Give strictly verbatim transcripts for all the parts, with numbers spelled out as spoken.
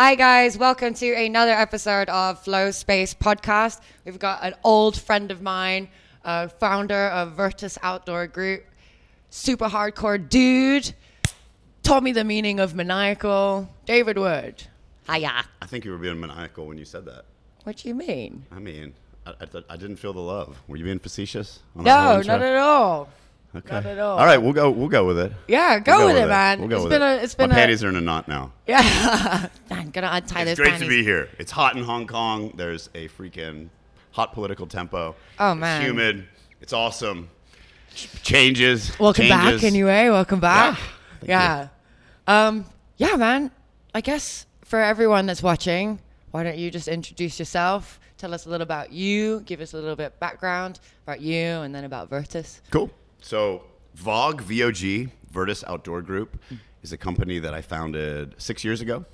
Hi guys, welcome to another episode of Flowspace Podcast. We've got an old friend of mine, uh, founder of Virtus Outdoor Group, super hardcore dude, taught me the meaning of maniacal, David Wood. Hiya. I think you were being maniacal when you said that. What do you mean? I mean, I, I, th- I didn't feel the love. Were you being facetious? No, not at all. Okay. Not at all. All right, we'll go. We'll go with it. Yeah, go, we'll go with, with it, man. We'll go it's with been it. A, it's been My a... panties are in a knot now. Yeah, I'm gonna untie this. It's those great panties. To be here. It's hot in Hong Kong. There's a freaking hot political tempo. Oh man, it's humid. It's awesome. Changes. Welcome changes. back, anyway. Welcome back. Yeah. Yeah. Um, yeah, man. I guess for everyone that's watching, why don't you just introduce yourself? Tell us a little about you. Give us a little bit of background about you, and then about Virtus. Cool. So V O G, V O G, Virtus Outdoor Group, is a company that I founded six years ago,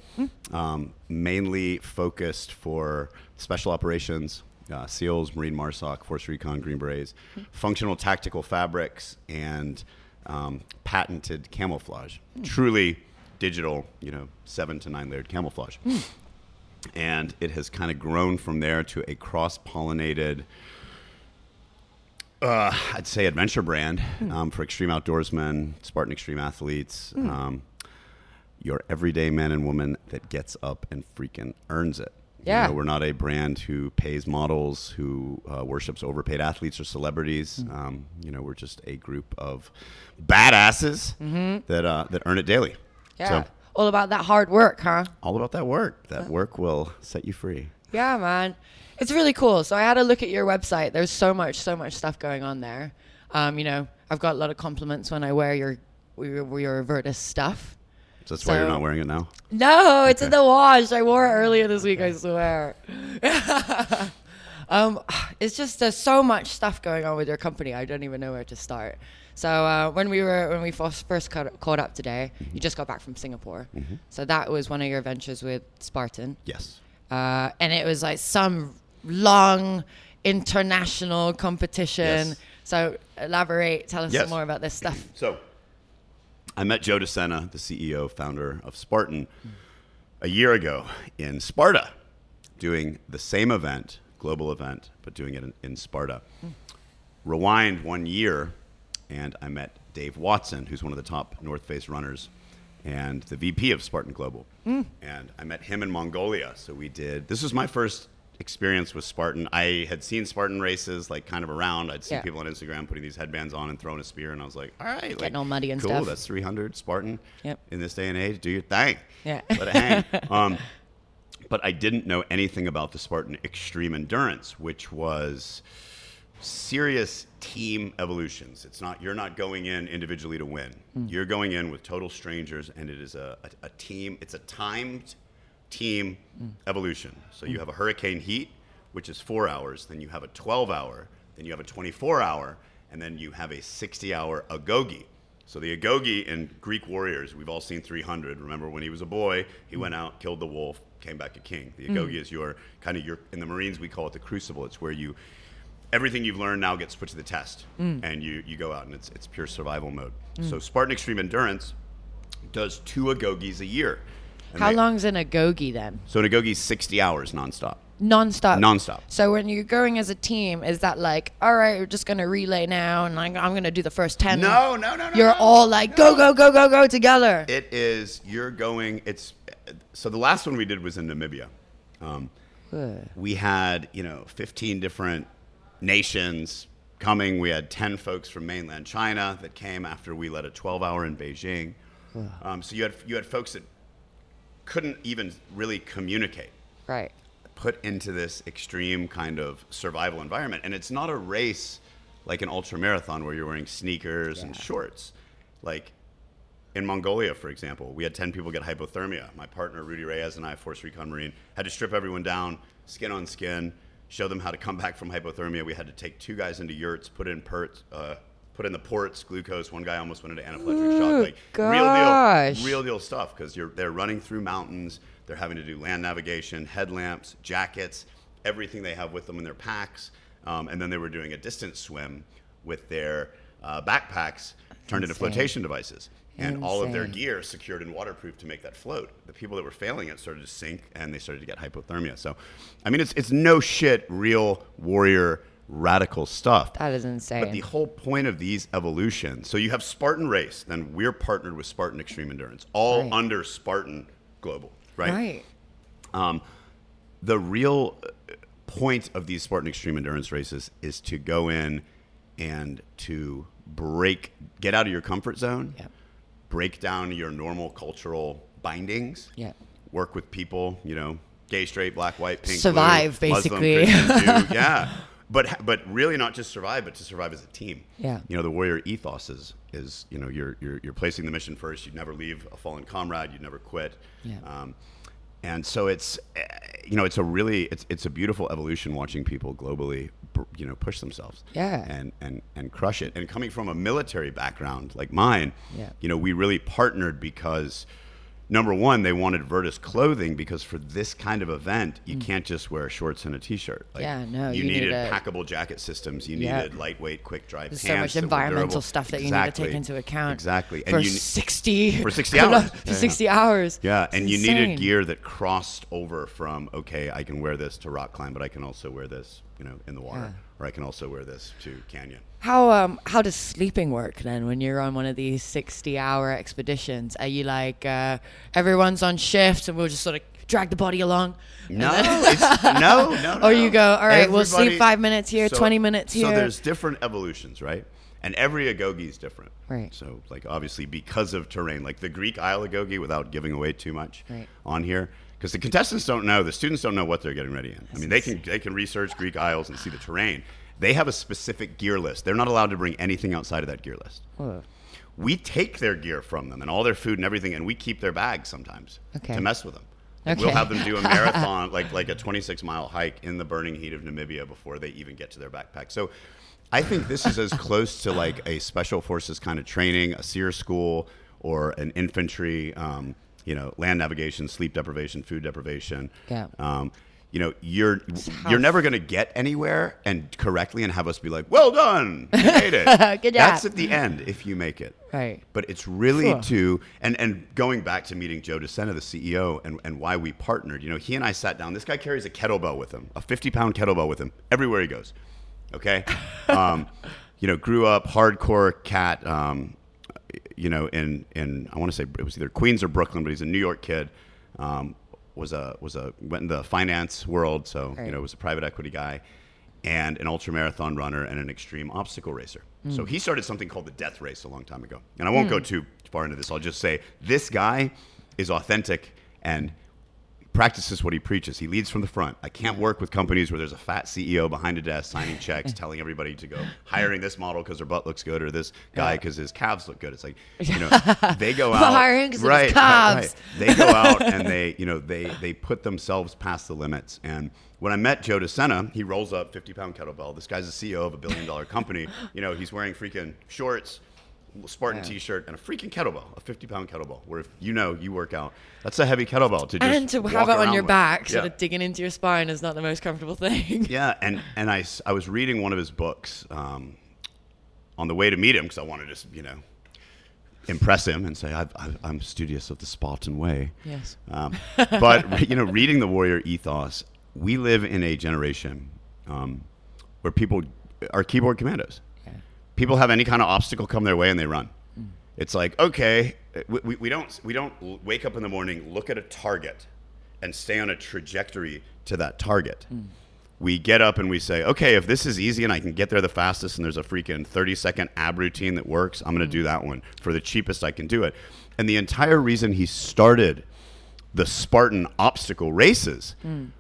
um, mainly focused for special operations, uh, SEALs, Marine MARSOC, Force Recon, Green Berets, functional tactical fabrics, and um, patented camouflage. Mm. Truly digital, you know, seven to nine layered camouflage. Mm. And it has kind of grown from there to a cross-pollinated... Uh, I'd say adventure brand um, for extreme outdoorsmen, Spartan extreme athletes, mm. um, your everyday man and woman that gets up and freaking earns it. Yeah. You know, we're not a brand who pays models, who uh, worships overpaid athletes or celebrities. Mm. Um, you know, we're just a group of badasses mm-hmm. that uh, that earn it daily. Yeah. So, all about that hard work, huh? All about that work. That work will set you free. Yeah, man. It's really cool. So I had a look at your website. There's so much, so much stuff going on there. Um, you know, I've got a lot of compliments when I wear your your, your Virtus stuff. So that's so, why you're not wearing it now? No, okay. It's in the wash. I wore it earlier this week, okay. I swear. um, it's just there's so much stuff going on with your company. I don't even know where to start. So uh, when we were when we first caught up today, mm-hmm. you just got back from Singapore. Mm-hmm. So that was one of your ventures with Spartan. Yes. Uh, and it was like some long international competition. Yes. So elaborate, tell us yes. some more about this stuff. So I met Joe DeSena, the C E O, founder of Spartan, mm. a year ago in Sparta, doing the same event, global event, but doing it in, in Sparta. Mm. Rewind one year, and I met Dave Watson, who's one of the top North Face runners, and the V P of Spartan Global. Mm. And I met him in Mongolia. So we did, this was my first experience with Spartan. I had seen Spartan races like kind of around. I'd seen yeah. people on Instagram putting these headbands on and throwing a spear. And I was like, all right, getting like, all muddy and cool, stuff. That's three hundred Spartan yep. in this day and age. Do your thing. Yeah. Let it hang. Um, but I didn't know anything about the Spartan Extreme Endurance, which was serious team evolutions. It's not, you're not going in individually to win. Mm. You're going in with total strangers, and it is a, a, a team. It's a timed team mm. evolution. So mm. you have a hurricane heat, which is four hours. Then you have a twelve hour, then you have a twenty-four hour, and then you have a sixty hour agogi. So the agogi in Greek warriors, we've all seen three hundred. Remember when he was a boy, he mm. went out, killed the wolf, came back a king. The agogi mm. is your kind of your, in the Marines, we call it the crucible. It's where you, everything you've learned now gets put to the test, mm. and you you go out and it's it's pure survival mode. Mm. So Spartan Extreme Endurance does two agogis a year. And How they, long's an agogi then? So an agogi is sixty hours nonstop. Nonstop. Nonstop. So when you're going as a team, is that like, all right, we're just gonna relay now, and I'm, I'm gonna do the first ten? No, no, no, no. You're no, all like, no. go, go, go, go, go together. It is. You're going. It's. So the last one we did was in Namibia. Um, we had you know fifteen different nations coming. We had ten folks from mainland China that came after we led a twelve hour in Beijing. Ugh. Um, so you had you had folks that couldn't even really communicate. Right. Put into this extreme kind of survival environment, and it's not a race like an ultra marathon where you're wearing sneakers yeah. and shorts. Like in Mongolia, for example, we had ten people get hypothermia. My partner Rudy Reyes and I, Force Recon Marine, had to strip everyone down, skin on skin. Show them how to come back from hypothermia. We had to take two guys into yurts, put in perts, uh, put in the ports, glucose. One guy almost went into anaphylactic Ooh, shock. Like gosh. real deal, real deal stuff. Because you're they're running through mountains. They're having to do land navigation, headlamps, jackets, everything they have with them in their packs. Um, and then they were doing a distance swim with their uh, backpacks turned That's into insane. Flotation devices. and Insane. All of their gear secured and waterproof to make that float. The people that were failing it started to sink, and they started to get hypothermia. So, I mean, it's it's no shit, real warrior, radical stuff. That is insane. But the whole point of these evolutions, so you have Spartan Race, then we're partnered with Spartan Extreme Endurance, all right. under Spartan Global, right? Right. Um, the real point of these Spartan Extreme Endurance races is to go in and to break, get out of your comfort zone, yep. break down your normal cultural bindings, yep. work with people, you know, gay, straight, black, white, pink, survive, blue, basically. Muslim, Christian, Jew, yeah. But but really not just survive, but to survive as a team. Yeah. You know, the warrior ethos is is you know you're you're you're placing the mission first. You'd never leave a fallen comrade. You'd never quit. Yeah. Um, and so it's you know it's a really it's it's a beautiful evolution watching people globally you know push themselves. Yeah. And and and crush it. And coming from a military background like mine, yeah. you know, we really partnered because. Number one, they wanted Virtus clothing because for this kind of event, you mm. can't just wear shorts and a t-shirt. Like, yeah, no, you, you needed, needed packable jacket systems. You needed yeah. lightweight, quick dry There's pants. There's so much environmental stuff that exactly. you need to take into account. Exactly. For and you, sixty. For sixty hours. For yeah. sixty hours. Yeah, it's and you insane. Needed gear that crossed over from okay, I can wear this to rock climb, but I can also wear this, you know, in the water, yeah. or I can also wear this to canyon. How um how does sleeping work then when you're on one of these sixty hour expeditions? Are you like uh, everyone's on shift and we'll just sort of drag the body along? No, it's, no, no, no. Or you go, all right, everybody, we'll sleep five minutes here, so, twenty minutes here. So there's different evolutions, right? And every agogi is different. Right. So like obviously because of terrain, like the Greek Isle agogi, without giving away too much right. on here. Because the contestants don't know, the students don't know what they're getting ready in. That's I mean, they insane. can they can research Greek Isles and see the terrain. They have a specific gear list. They're not allowed to bring anything outside of that gear list. Huh. We take their gear from them and all their food and everything, and we keep their bags sometimes okay. to mess with them. Okay. We'll have them do a marathon, like like a twenty-six mile hike in the burning heat of Namibia before they even get to their backpack. So I think this is as close to like a special forces kind of training, a SEER school, or an infantry, um, you know, land navigation, sleep deprivation, food deprivation. Yeah. Um, You know, you're you're never going to get anywhere and correctly and have us be like, well done, you made it. Good job. That's at the end if you make it. Right. But it's really cool. to, and, and going back to meeting Joe DeSena, the C E O, and, and why we partnered, you know, he and I sat down. This guy carries a kettlebell with him, a fifty pound kettlebell with him everywhere he goes. Okay. um, you know, grew up hardcore cat, um, you know, in, in I want to say it was either Queens or Brooklyn, but he's a New York kid. Um, was a was a went in the finance world, so right. you know was a private equity guy and an ultra marathon runner and an extreme obstacle racer. Mm. So he started something called the Death Race a long time ago. And I won't mm. go too far into this. I'll just say this guy is authentic and practices what he preaches. He leads from the front. I can't work with companies where there's a fat C E O behind a desk signing checks, telling everybody to go hiring this model because their butt looks good or this guy because his calves look good. It's like, you know, they go out. Hiring because right, his calves. Right, right. They go out and they, you know, they, they put themselves past the limits. And when I met Joe DeSena, he rolls up fifty pound kettlebell. This guy's the C E O of a billion dollar company. You know, he's wearing freaking shorts, Spartan yeah. t-shirt and a freaking kettlebell, a fifty pound kettlebell where if you know you work out, that's a heavy kettlebell to just and to have it on your with. back yeah. so that digging into your spine is not the most comfortable thing. Yeah. And, and I, I was reading one of his books um, on the way to meet him because I wanted to just, you know, impress him and say, I've, I've, I'm studious of the Spartan way. Yes. Um, but, you know, reading the warrior ethos, we live in a generation um, where people are keyboard commandos. People have any kind of obstacle come their way and they run. Mm. It's like, okay, we, we, we don't we don't wake up in the morning, look at a target and stay on a trajectory to that target. Mm. We get up and we say, okay, if this is easy and I can get there the fastest and there's a freaking thirty second ab routine that works, I'm gonna mm. do that one for the cheapest I can do it. And the entire reason he started the Spartan obstacle races mm.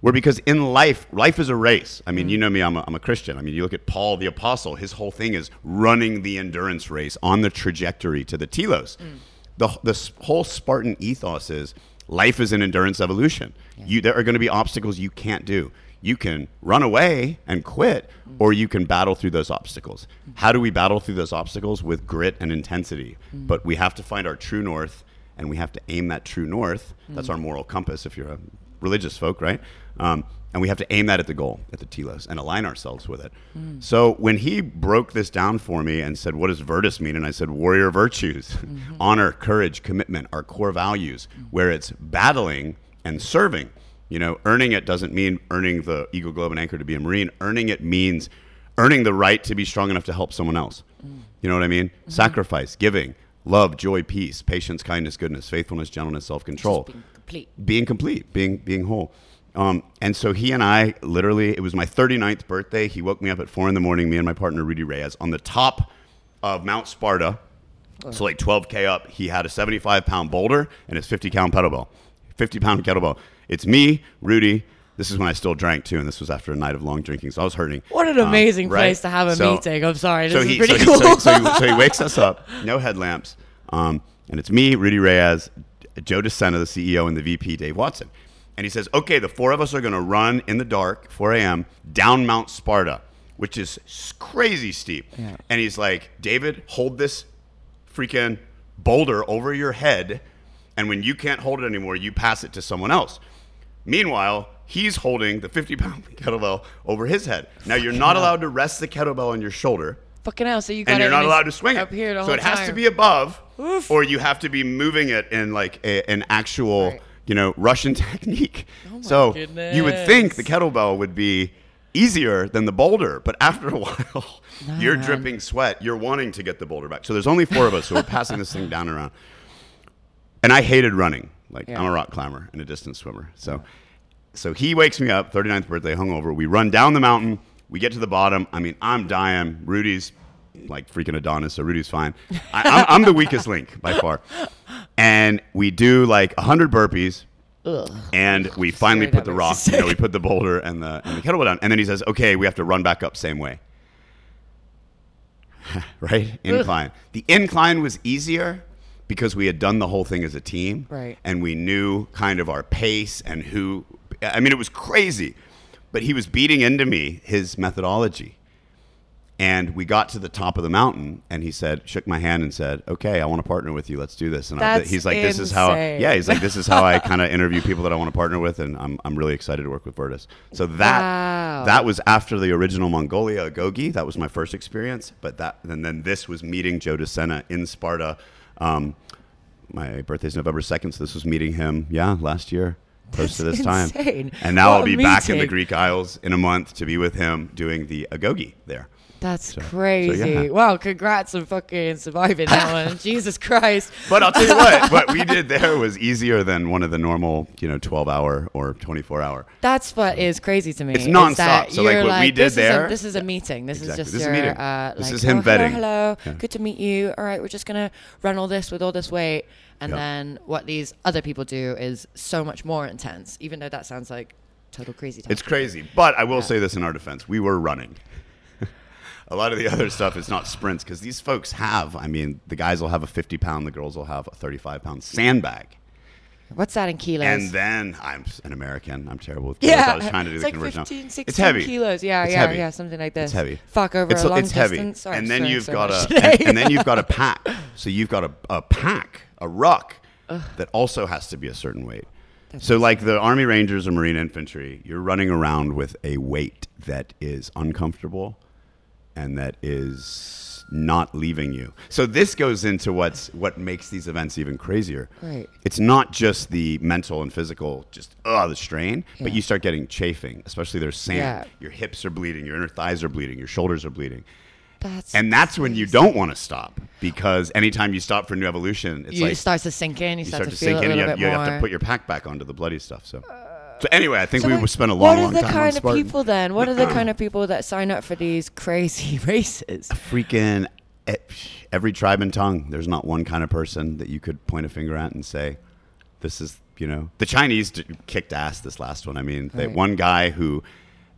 Where because in life, life is a race. I mean, mm. you know me, I'm a, I'm a Christian. I mean, you look at Paul the Apostle, his whole thing is running the endurance race on the trajectory to the telos. Mm. The, the whole Spartan ethos is life is an endurance evolution. Yeah. You, there are going to be obstacles you can't do. You can run away and quit, mm. or you can battle through those obstacles. Mm. How do we battle through those obstacles? With grit and intensity. Mm. But we have to find our true north, and we have to aim that true north. Mm. That's our moral compass if you're a religious folk, right? Um, and we have to aim that at the goal, at the telos, and align ourselves with it. Mm. So when he broke this down for me and said, what does Virtus mean? And I said, warrior virtues, mm-hmm. honor, courage, commitment, our core values, mm-hmm. where it's battling and serving. You know, earning it doesn't mean earning the Eagle, Globe, and Anchor to be a Marine. Earning it means earning the right to be strong enough to help someone else. Mm. You know what I mean? Mm-hmm. Sacrifice, giving, love, joy, peace, patience, kindness, goodness, faithfulness, gentleness, self-control. Being complete. Being complete, being, being whole. Um, and so he and I literally, it was my thirty-ninth birthday. He woke me up at four in the morning, me and my partner Rudy Reyes, on the top of Mount Sparta. Oh. So like twelve K up, he had a seventy-five pound boulder and his fifty pound kettlebell. fifty pound kettlebell. It's me, Rudy. This is when I still drank too, and this was after a night of long drinking, so I was hurting. What an amazing um, right? place to have a so, meeting. I'm sorry, this so is he, pretty so cool. He, so, so, he, so he wakes us up, no headlamps, um, and it's me, Rudy Reyes, Joe DeSena, the C E O, and the V P, Dave Watson. And he says, okay, the four of us are going to run in the dark, four a m, down Mount Sparta, which is crazy steep. Yeah. And he's like, David, hold this freaking boulder over your head. And when you can't hold it anymore, you pass it to someone else. Meanwhile, he's holding the fifty pound kettlebell over his head. Now, you're not allowed to rest the kettlebell on your shoulder. Fucking hell. So you got and you're not allowed to swing up it. Here the so it has time. To be above, oof. Or you have to be moving it in like a, an actual, right. you know, Russian technique. Oh my so goodness. You would think the kettlebell would be easier than the boulder, but after a while, nah, you're man. Dripping sweat. You're wanting to get the boulder back. So there's only four of us, so we're passing this thing down around. And I hated running. Like yeah. I'm a rock climber and a distance swimmer. So, so he wakes me up, thirty-ninth birthday, hungover. We run down the mountain. We get to the bottom. I mean, I'm dying. Rudy's like freaking Adonis, so Rudy's fine. I, I'm, I'm the weakest link by far. And we do like one hundred burpees. Ugh. And we finally put the rock, you know, we put the boulder and the, and the kettlebell down. And then he says, okay, we have to run back up same way. Right? Incline. Ugh. The incline was easier. Because we had done the whole thing as a team, right. and we knew kind of our pace and who, I mean, it was crazy, but he was beating into me his methodology. And we got to the top of the mountain, and he said, shook my hand and said, okay, I want to partner with you. Let's do this. And I, he's like, this insane. Is how, yeah, he's like, this is how I kind of interview people that I want to partner with. And I'm, I'm really excited to work with Virtus. So that, wow. that was after the original Mongolia Agogi. That was my first experience. But that, and then this was meeting Joe DeSena in Sparta. Um, my birthday's November second, so this was meeting him, yeah, last year, close to this insane. Time. And now what I'll be meeting. Back in the Greek Isles in a month to be with him doing the agogi there. That's so, crazy. So yeah. Wow, congrats on fucking surviving that one. Jesus Christ. But I'll tell you what, what we did there was easier than one of the normal, you know, twelve hour or twenty-four hour. That's what so, is crazy to me. It's nonstop. It's so like what like, we did this there. Is a, this is a meeting. This exactly. is just this your, is uh, like, this is him oh, vetting. Hello, hello. Yeah. Good to meet you. All right, we're just going to run all this with all this weight. And yep. then what these other people do is so much more intense, even though that sounds like total crazy time. It's crazy. But I will yeah. say this in our defense. We were running. A lot of the other stuff is not sprints because these folks have, I mean, the guys will have a fifty pound, the girls will have a thirty-five pound sandbag. What's that in kilos? And then I'm an American. I'm terrible with kilos. Yeah. I was trying to do it's the like conversion. fifteen, sixteen it's heavy. Kilos. Yeah, it's yeah, heavy. Yeah, something like this. It's heavy. Fuck over it's, a long it's heavy. Distance. Sorry, and then you've so got a and, and then you've got a pack. So you've got a, a pack, a ruck ugh. That also has to be a certain weight. That's so like the Army Rangers or Marine Infantry, you're running around with a weight that is uncomfortable. And that is not leaving you. So this goes into what's what makes these events even crazier. Right. It's not just the mental and physical, just oh the strain, yeah. but you start getting chafing, especially there's sand. Yeah. Your hips are bleeding, your inner thighs are bleeding, your shoulders are bleeding. That's and that's crazy. When you don't want to stop because anytime you stop for new evolution, it's you like it starts to sink in. You, you start, start to, to feel sink it in. A you, have, you have to put your pack back onto the bloody stuff. So. Uh, So anyway, I think so we like, spent a long, long time on Spartan. What are the kind of people then? What are the kind of people that sign up for these crazy races? Freaking every tribe and tongue. There's not one kind of person that you could point a finger at and say, this is, you know. The Chinese kicked ass this last one. I mean, right. that one guy who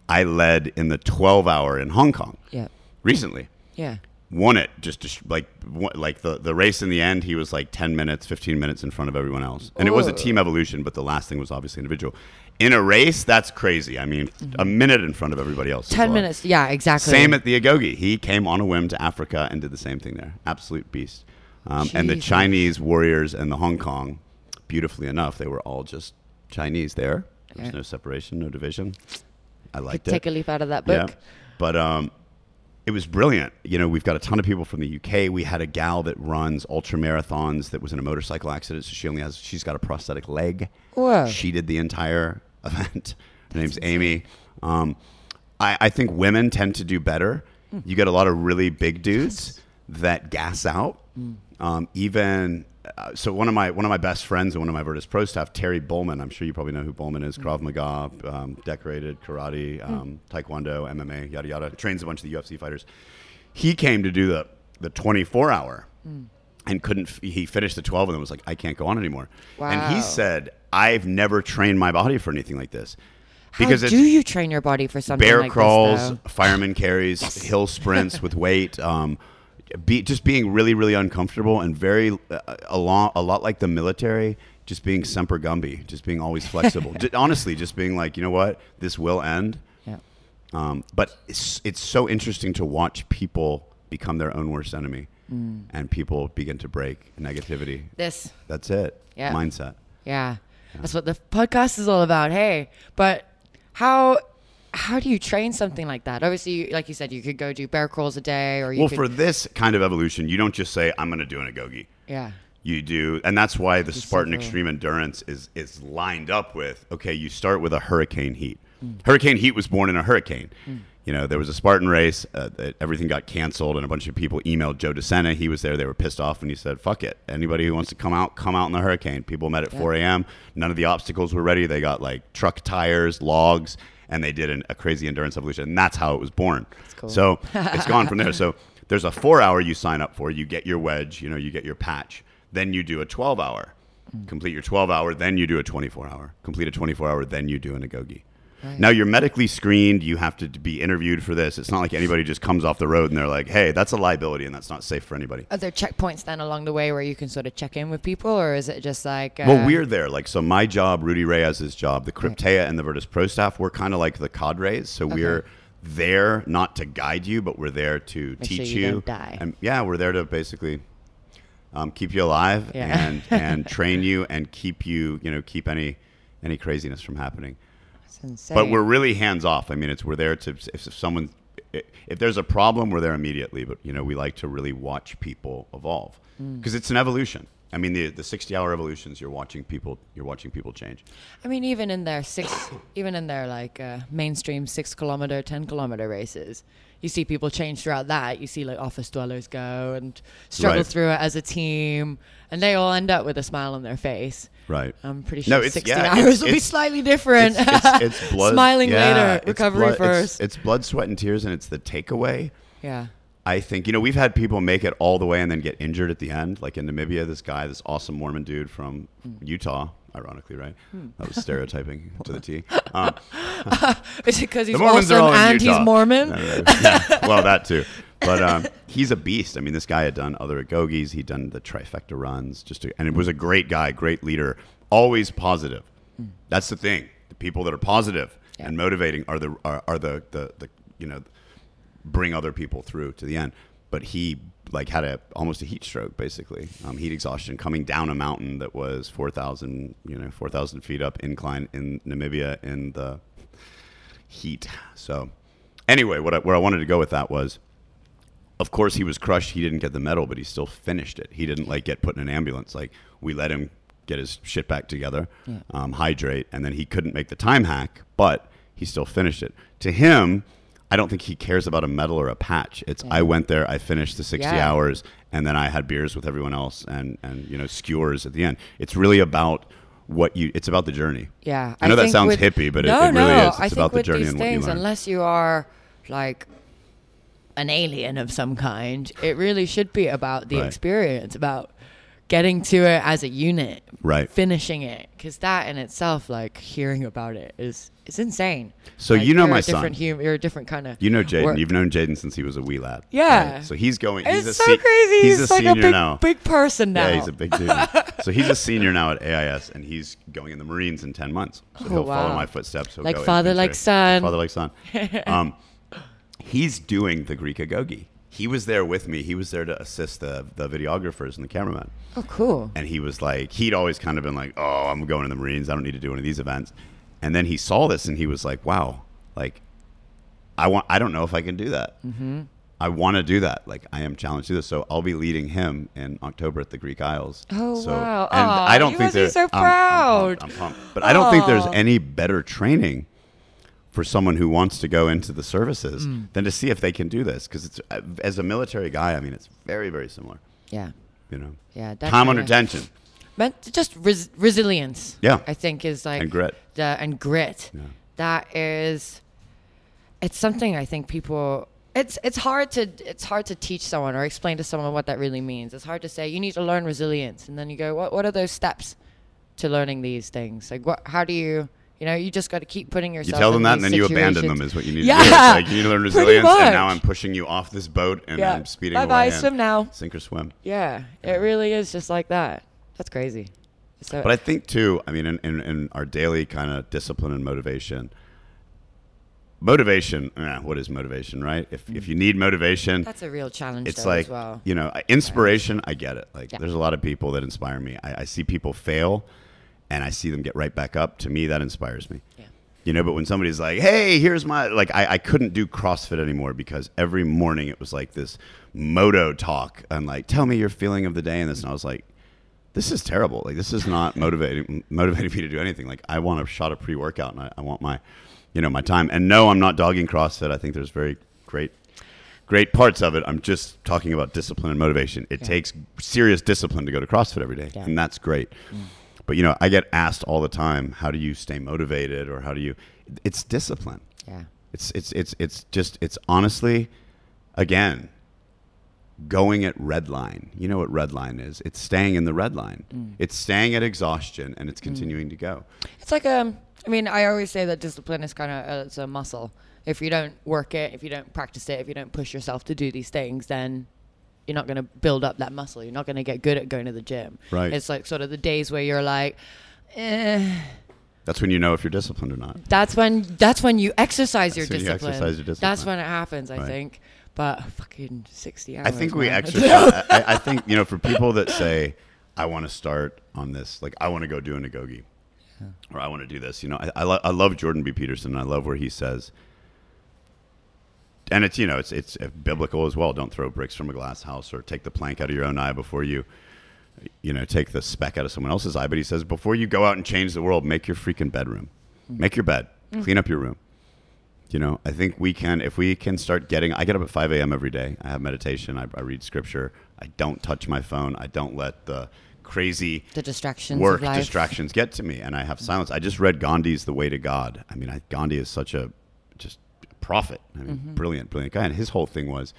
I led in the twelve hour in Hong Kong yeah. recently. Yeah. Won it just to sh like like the the race in the end he was like ten minutes fifteen minutes in front of everyone else and ooh. It was a team evolution but the last thing was obviously individual in a race that's crazy I mean mm-hmm. a minute in front of everybody else ten minutes yeah exactly same at the agogi he came on a whim to Africa and did the same thing there absolute beast um, and the Chinese warriors and the Hong Kong beautifully enough they were all just Chinese there There's no separation, no division. I liked Could it. Take a leaf out of that book. Yeah. But um, it was brilliant. You know, we've got a ton of people from the U K. We had a gal that runs ultra marathons that was in a motorcycle accident. So she only has, she's got a prosthetic leg. Whoa. She did the entire event. Her name's Amy. Um, I, I think women tend to do better. Mm. You get a lot of really big dudes that gas out. Mm. Um, even uh, so, one of my one of my best friends and one of my Virtus Pro staff, Terry Bowman. I'm sure you probably know who Bowman is. Mm. Krav Maga, um, decorated karate, um, mm. taekwondo, M M A, yada yada. Trains a bunch of the U F C fighters. He came to do the the twenty-four hour mm. and couldn't. F- he finished the twelve and then was like, I can't go on anymore. Wow. And he said, I've never trained my body for anything like this. Because How do you train your body for something bear like crawls, this, fireman carries, yes. hill sprints with weight, um, be, just being really, really uncomfortable and very uh, a, lot, a lot like the military, just being Semper Gumby, just being always flexible. just, honestly, just being like, you know what, this will end. Yeah. Um, but it's, it's so interesting to watch people become their own worst enemy mm. and people begin to break negativity. This. That's it. Yeah. Mindset. Yeah. yeah. That's what the podcast is all about. Hey, but... How how do you train something like that? Obviously, like you said, you could go do bear crawls a day, or you well could for this kind of evolution, you don't just say I'm going to do an agogi. Yeah, you do, and that's why the it's Spartan so cool. Extreme Endurance is is lined up with okay. You start with a hurricane heat. Mm. Hurricane heat was born in a hurricane. Mm. You know, there was a Spartan race. Uh, everything got canceled, and a bunch of people emailed Joe DeSena. He was there. They were pissed off, and he said, "Fuck it. Anybody who wants to come out, come out in the hurricane." People met at yeah. four a.m. None of the obstacles were ready. They got like truck tires, logs, and they did an, a crazy endurance evolution. And that's how it was born. That's cool. So it's gone from there. So there's a four-hour you sign up for. You get your wedge. You know, you get your patch. Then you do a twelve-hour. Mm. Complete your twelve-hour. Then you do a twenty-four-hour. Complete a twenty-four-hour. Then you do an agogi. Right. Now, you're medically screened. You have to be interviewed for this. It's not like anybody just comes off the road and they're like, hey, that's a liability and that's not safe for anybody. Are there checkpoints then along the way where you can sort of check in with people, or is it just like... Uh... Well, we're there. Like, so my job, Rudy Reyes' job, the Cryptea right. and the Virtus Pro staff, we're kind of like the cadres. So okay. we're there not to guide you, but we're there to Make teach sure you. you. Don't die. And, yeah, we're there to basically... Um, keep you alive yeah. and, and train you and keep you, you know, keep any any craziness from happening. That's insane. But we're really hands off. I mean, it's we're there to if, if someone if there's a problem, we're there immediately. But you know, we like to really watch people evolve because mm. it's an evolution. I mean, the the sixty hour evolutions you're watching people you're watching people change. I mean, even in their six even in their like uh, mainstream six kilometer, ten kilometer races. You see people change throughout that. You see like office dwellers go and struggle right. through it as a team, and they all end up with a smile on their face. Right. I'm pretty sure no, sixty yeah, hours it's, will it's, be slightly different. It's, it's, it's blood, Smiling yeah, later, recovery blood, first. It's, it's blood, sweat, and tears, and it's the takeaway. Yeah. I think, you know, we've had people make it all the way and then get injured at the end. Like in Namibia, this guy, this awesome Mormon dude from mm. Utah. Ironically, right? Hmm. That was stereotyping to the T. Um, uh, is it because he's awesome and he's Mormon? No, no, no. Yeah. Well, that too. But um, he's a beast. I mean, this guy had done other agogis. He'd done the trifecta runs. Just to, And it was a great guy, great leader, always positive. Mm. That's the thing. The people that are positive yeah. and motivating are the are, are the, the, the, you know, bring other people through to the end. But he like had a almost a heat stroke, basically um, heat exhaustion, coming down a mountain that was four thousand, you know, four thousand feet up incline in Namibia in the heat. So, anyway, what I, where I wanted to go with that was, of course, he was crushed. He didn't get the medal, but he still finished it. He didn't like get put in an ambulance. Like we let him get his shit back together, yeah. um, hydrate, and then he couldn't make the time hack, but he still finished it. To him. I don't think he cares about a medal or a patch. It's yeah. I went there, I finished the sixty yeah. hours, and then I had beers with everyone else and, and you know skewers at the end. It's really about what you. It's about the journey. Yeah, I know I that sounds with, hippie, but no, it, it really no. is. It's I about think the with journey these and things, what you learn. Unless you are like an alien of some kind, it really should be about the right. experience, about getting to it as a unit, right? Finishing it, because that in itself, like hearing about it, is. It's insane. So like, you know my son. Hum- you're a different kind of. You know Jaden. Work. You've known Jaden since he was a wee lad. Yeah. Right? So he's going. He's it's a so se- crazy. He's, he's a like senior a big, now. Big person now. Yeah, he's a big dude. So he's a senior now at A I S, and he's going in the Marines in ten months. So oh, he'll wow. follow my footsteps. He'll like, go father, like, son. father like son. Father like son. He's doing the Greek agogi. He was there with me. He was there to assist the the videographers and the cameramen. Oh, cool. And he was like, he'd always kind of been like, oh, I'm going in the Marines. I don't need to do any of these events. And then he saw this and he was like, wow, like I want, I don't know if I can do that. Mm-hmm. I want to do that. Like I am challenged to do this. So I'll be leading him in October at the Greek Isles. Oh, so, wow. And aww, I don't you think there's so proud. I'm, I'm pumped, I'm pumped. But aww. I don't think there's any better training for someone who wants to go into the services mm. than to see if they can do this. Cause it's, as a military guy, I mean, it's very, very similar. Yeah. You know, yeah, time under tension. But just res resilience. Yeah. I think is like, and grit. The, and grit. Yeah. That is, it's something I think people, it's, it's hard to, it's hard to teach someone or explain to someone what that really means. It's hard to say, you need to learn resilience. And then you go, what, what are those steps to learning these things? Like what, how do you, you know, you just got to keep putting yourself. You tell them that, and then situations. You abandon them is what you need yeah, to do. It's like you need to learn resilience, and now I'm pushing you off this boat, and yeah. I'm speeding bye away. Bye bye, swim now. Sink or swim. Yeah, yeah, it really is just like that. That's crazy. So but I think too, I mean, in, in, in our daily kind of discipline and motivation, motivation. Eh, what is motivation, right? If mm. if you need motivation, that's a real challenge. It's though, like as well. You know, inspiration. Right. I get it. Like yeah. there's a lot of people that inspire me. I, I see people fail. And I see them get right back up. To me, that inspires me. Yeah. You know, but when somebody's like, hey, here's my, like, I, I couldn't do CrossFit anymore because every morning it was like this moto talk. And like, tell me your feeling of the day and this. And I was like, this is terrible. Like, this is not motivating, motivating me to do anything. Like, I want a shot of pre-workout and I, I want my, you know, my time. And no, I'm not dogging CrossFit. I think there's very great, great parts of it. I'm just talking about discipline and motivation. It yeah. takes serious discipline to go to CrossFit every day. Yeah. And that's great. Mm. But, you know, I get asked all the time, how do you stay motivated or how do you, it's discipline. Yeah. It's, it's, it's, it's just, it's honestly, again, going at red line. You know what red line is. It's staying in the red line. Mm. It's staying at exhaustion and it's continuing mm. to go. It's like, um, I mean, I always say that discipline is kind of, uh, it's a muscle. If you don't work it, if you don't practice it, if you don't push yourself to do these things, then you're not going to build up that muscle. You're not going to get good at going to the gym. Right. It's like sort of the days where you're like, eh. That's when you know if you're disciplined or not. That's when that's when you exercise that's your discipline. You exercise your discipline. That's when it happens, I right. think. But fucking sixty hours. I think we exercise. I, I think, you know, for people that say, I want to start on this, like I want to go do a Nogogi yeah. or I want to do this. You know, I, I, lo I love Jordan B. Peterson. I love where he says, and it's, you know, it's, it's biblical as well. Don't throw bricks from a glass house or take the plank out of your own eye before you, you know, take the speck out of someone else's eye. But he says, before you go out and change the world, make your freaking bedroom, mm-hmm. make your bed, mm-hmm. clean up your room. You know, I think we can, if we can start getting, I get up at five A M every day. I have meditation. I, I read scripture. I don't touch my phone. I don't let the crazy the distractions work distractions get to me. And I have mm-hmm. silence. I just read Gandhi's The Way to God. I mean, I, Gandhi is such a, just, prophet. I mean, mm-hmm. brilliant, brilliant guy. And his whole thing was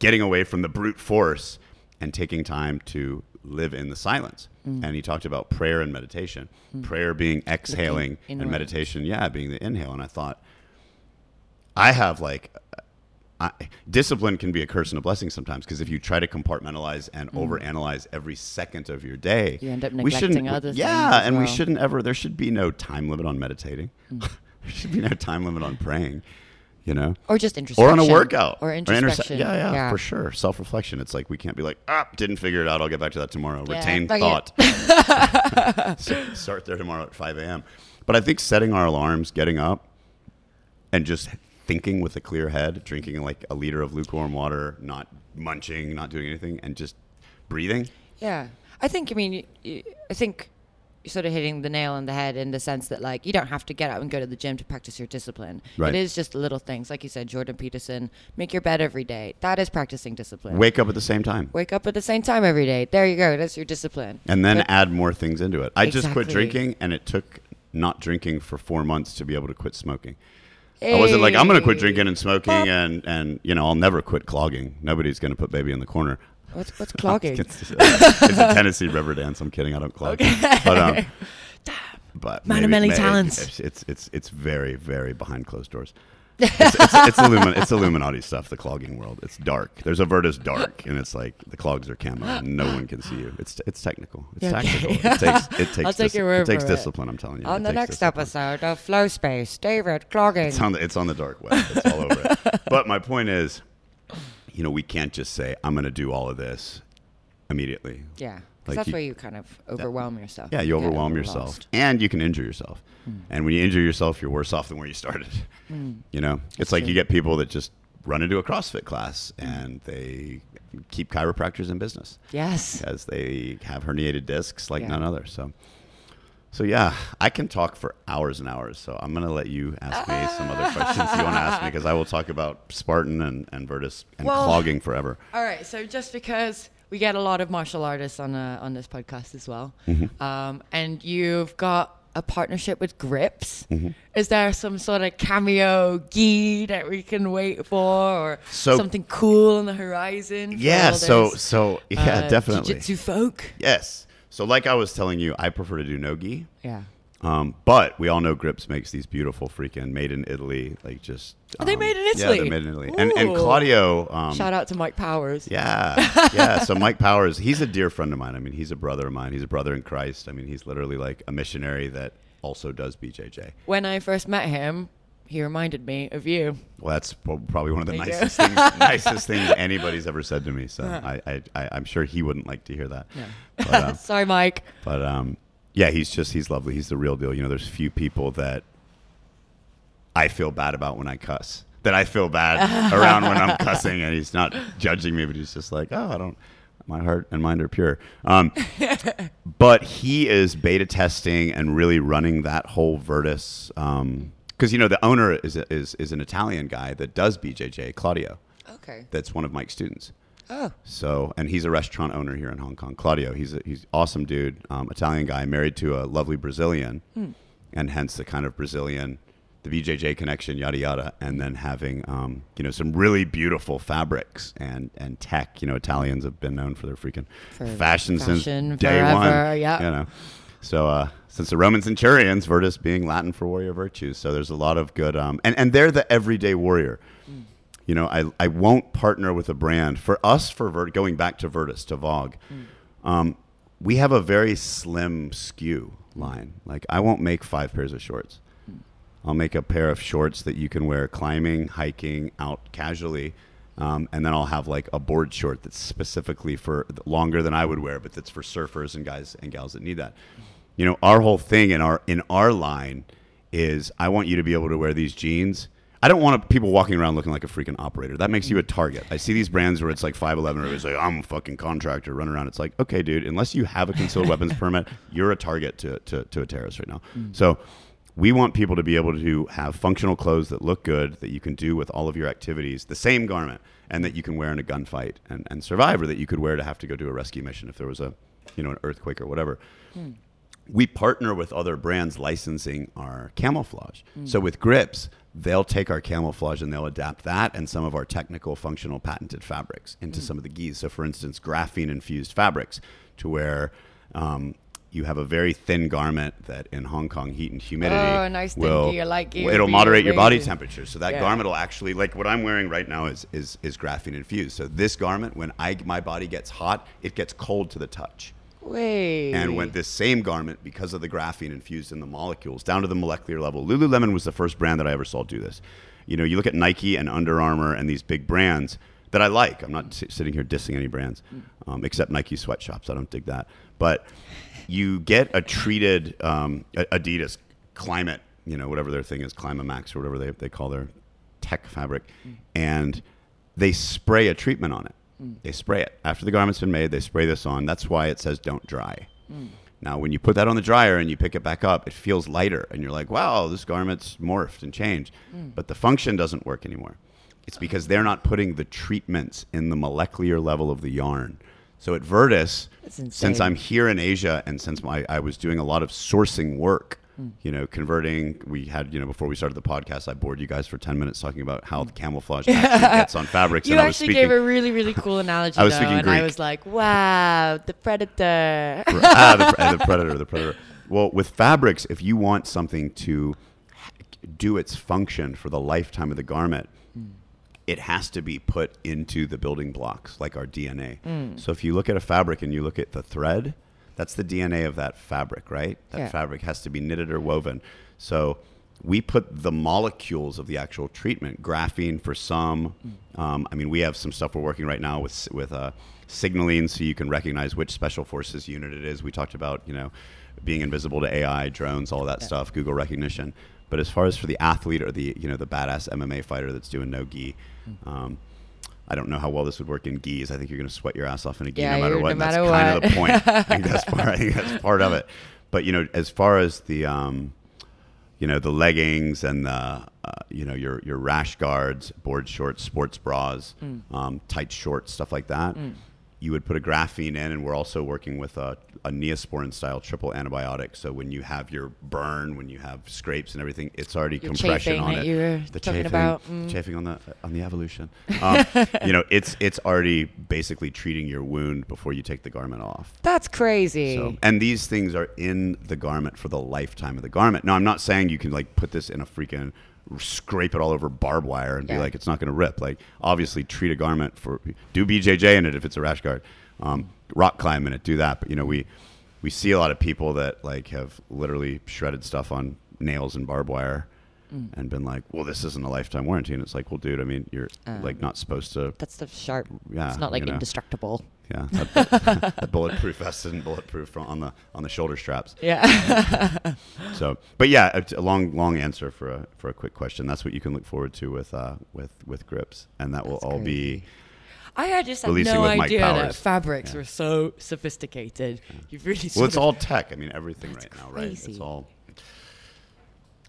getting away from the brute force and taking time to live in the silence. Mm. And he talked about prayer and meditation, mm. prayer being exhaling in and meditation. Yeah. Being the inhale. And I thought I have like I, discipline can be a curse and a blessing sometimes. Cause if you try to compartmentalize and mm. overanalyze every second of your day, you end up neglecting other things. Yeah. And well. we shouldn't ever, there should be no time limit on meditating. Mm. There should be no time limit on praying. You know, or just introspection, or on a workout, or introspection. Or yeah, yeah, yeah, for sure. Self-reflection. It's like we can't be like, ah, didn't figure it out. I'll get back to that tomorrow. Yeah, retain thought. So start there tomorrow at five A M But I think setting our alarms, getting up, and just thinking with a clear head, drinking like a liter of lukewarm water, not munching, not doing anything, and just breathing. Yeah, I think. I mean, I think. Sort of hitting the nail on the head in the sense that like you don't have to get out and go to the gym to practice your discipline. Right. It is just little things. Like you said, Jordan Peterson, make your bed every day. That is practicing discipline. Wake up at the same time. Wake up at the same time every day. There you go. That's your discipline. And then but, add more things into it. I exactly. just quit drinking and it took not drinking for four months to be able to quit smoking. Hey. I wasn't like, I'm going to quit drinking and smoking Pop. and, and you know, I'll never quit clogging. Nobody's going to put baby in the corner. What's, what's clogging? It's a Tennessee rubber dance. I'm kidding. I don't clog. Okay. But, um, but man of many talents. It's, it's, it's very, very behind closed doors. It's, it's, it's, Illumin it's Illuminati stuff, the clogging world. It's dark. There's a Virtus dark, and it's like the clogs are camo, and no one can see you. It's, it's technical. It's okay. tactical. It takes, it takes, I'll take your word it takes discipline, it. I'm telling you. On it the next discipline. episode of Flowspace, David, clogging. It's on, the, it's on the dark web. It's all over it. But my point is, you know, we can't just say, I'm going to do all of this immediately. Yeah. Like that's you, where you kind of overwhelm that, yourself. Yeah, you, you overwhelm yourself. Lost. And you can injure yourself. Mm. And when you injure yourself, you're worse off than where you started. Mm. You know, it's that's like true. You get people that just run into a CrossFit class mm. and they keep chiropractors in business. Yes. Because they have herniated discs like yeah. none other. So, so yeah, I can talk for hours and hours. So I'm going to let you ask me some other questions you want to ask me, because I will talk about Spartan and, and Virtus and well, clogging forever. All right. So just because... we get a lot of martial artists on uh, on this podcast as well. Mm-hmm. Um, and you've got a partnership with Grips. Mm-hmm. Is there some sort of cameo gi that we can wait for, or so, something cool on the horizon? Yeah, so, this, so yeah, uh, definitely. Jiu-jitsu folk? Yes. So like I was telling you, I prefer to do no gi. Yeah. Um, but we all know Grips makes these beautiful freaking made in Italy, like just. Um, Are they made in Italy? Yeah, they're made in Italy. And, and Claudio. Um, Shout out to Mike Powers. Yeah, yeah. So Mike Powers, he's a dear friend of mine. I mean, he's a brother of mine. He's a brother in Christ. I mean, he's literally like a missionary that also does B J J. When I first met him, he reminded me of you. Well, that's probably one of the nicest things, nicest things anybody's ever said to me. So uh-huh. I, I, I, I'm sure he wouldn't like to hear that. No. But, um, sorry, Mike. But um. yeah, he's just, he's lovely. He's the real deal. You know, there's few people that I feel bad about when I cuss, that I feel bad around when I'm cussing, and he's not judging me, but he's just like, oh, I don't, my heart and mind are pure. Um, but he is beta testing and really running that whole Virtus. Um, cause you know, the owner is, is, is an Italian guy that does B J J, Claudio. Okay. That's one of Mike's students. Oh. So, and he's a restaurant owner here in Hong Kong, Claudio. He's a, he's awesome dude, um, Italian guy, married to a lovely Brazilian, hmm. and hence the kind of Brazilian, the B J J connection, yada yada, and then having um, you know, some really beautiful fabrics and and tech. You know, Italians have been known for their freaking for fashion, fashion since forever, day one. Yeah. You know, so uh, since the Roman centurions, Virtus being Latin for warrior virtues. So there's a lot of good, um, and and they're the everyday warrior. Hmm. You know, I, I won't partner with a brand. For us, for Vir- going back to Virtus, to Vogue, mm. um, we have a very slim S K U line. Like, I won't make five pairs of shorts. Mm. I'll make a pair of shorts that you can wear climbing, hiking, out casually. Um, and then I'll have, like, a board short that's specifically for longer than I would wear, but that's for surfers and guys and gals that need that. You know, our whole thing in our in our line is I want you to be able to wear these jeans. I don't want people walking around looking like a freaking operator. That makes you a target. I see these brands where it's like five eleven or it's like, I'm a fucking contractor, run around. It's like, okay, dude, unless you have a concealed weapons permit, you're a target to, to, to a terrorist right now. Mm. So we want people to be able to have functional clothes that look good, that you can do with all of your activities, the same garment, and that you can wear in a gunfight and, and survive, or that you could wear to have to go do a rescue mission if there was a, you know, an earthquake or whatever. Mm. We partner with other brands licensing our camouflage. Mm. So with Grips, they'll take our camouflage and they'll adapt that and some of our technical, functional, patented fabrics into mm. some of the gis. So for instance, graphene-infused fabrics, to where um, you have a very thin garment that in Hong Kong heat and humidity oh, a nice will, thin gi, like gi, it'll moderate your body temperature. So that yeah. garment will actually, like what I'm wearing right now is is, is graphene-infused. So this garment, when I my body gets hot, it gets cold to the touch. Wait. And when this same garment, because of the graphene infused in the molecules down to the molecular level, Lululemon was the first brand that I ever saw do this. You know, you look at Nike and Under Armour and these big brands that I like. I'm not s- sitting here dissing any brands, um, except Nike sweatshops. I don't dig that. But you get a treated um, Adidas climate, you know, whatever their thing is, Climamax or whatever they, they call their tech fabric, and they spray a treatment on it. Mm. They spray it. After the garment's been made, they spray this on. That's why it says don't dry. Mm. Now, when you put that on the dryer and you pick it back up, it feels lighter. And you're like, wow, this garment's morphed and changed. Mm. But the function doesn't work anymore. It's because they're not putting the treatments in the molecular level of the yarn. So at Virtus, since I'm here in Asia and since my, I was doing a lot of sourcing work, mm. you know, converting, we had, you know, before we started the podcast, I bored you guys for ten minutes talking about how the camouflage actually gets on fabrics. You and actually I was speaking, gave a really, really cool analogy. I was though, speaking and Greek. I was like, wow, the predator. ah, the, the predator, the predator. Well, with fabrics, if you want something to do its function for the lifetime of the garment, mm. it has to be put into the building blocks, like our D N A. Mm. So if you look at a fabric and you look at the thread, that's the D N A of that fabric, right? That yeah. fabric has to be knitted or woven. So we put the molecules of the actual treatment, graphene for some. Um, I mean, we have some stuff we're working right now with with uh, signaling, so you can recognize which special forces unit it is. We talked about, you know, being invisible to A I, drones, all of that yeah. stuff, Google recognition. But as far as for the athlete or the, you know, the badass M M A fighter that's doing no gi, um, I don't know how well this would work in gis. I think you're going to sweat your ass off in a gi yeah, no matter what. No matter that's what. Kind of the point. I think that's part. I think that's part of it. But you know, as far as the um, you know, the leggings and the, uh, you know, your, your rash guards, board shorts, sports bras, mm. um, tight shorts, stuff like that. Mm. You would put a graphene in, and we're also working with a, a Neosporin style triple antibiotic. So when you have your burn, when you have scrapes and everything, it's already You're compression on it. You were the chafing, about, mm. chafing on the, on the evolution. Um, you know, it's, it's already basically treating your wound before you take the garment off. That's crazy. So, and these things are in the garment for the lifetime of the garment. Now, I'm not saying you can like put this in a freaking scrape it all over barbed wire and yeah. be like, it's not going to rip. Like, obviously treat a garment for, do B J J in it if it's a rash guard, um, rock climb in it, do that. But you know, we, we see a lot of people that like have literally shredded stuff on nails and barbed wire mm. and been like, well, this isn't a lifetime warranty. And it's like, well, dude, I mean, you're um, like not supposed to. That stuff's sharp. Yeah. It's not like you know. indestructible. Yeah. That, that bulletproof vest isn't bulletproof on the, on the shoulder straps. Yeah. So, but yeah, a long, long answer for a, for a quick question. That's what you can look forward to with, uh, with, with Grips. And that That's will all crazy. be. I had just had no idea that fabrics yeah. were so sophisticated. Yeah. You've really Well, it's all tech. I mean, everything That's right crazy. now, right? It's all,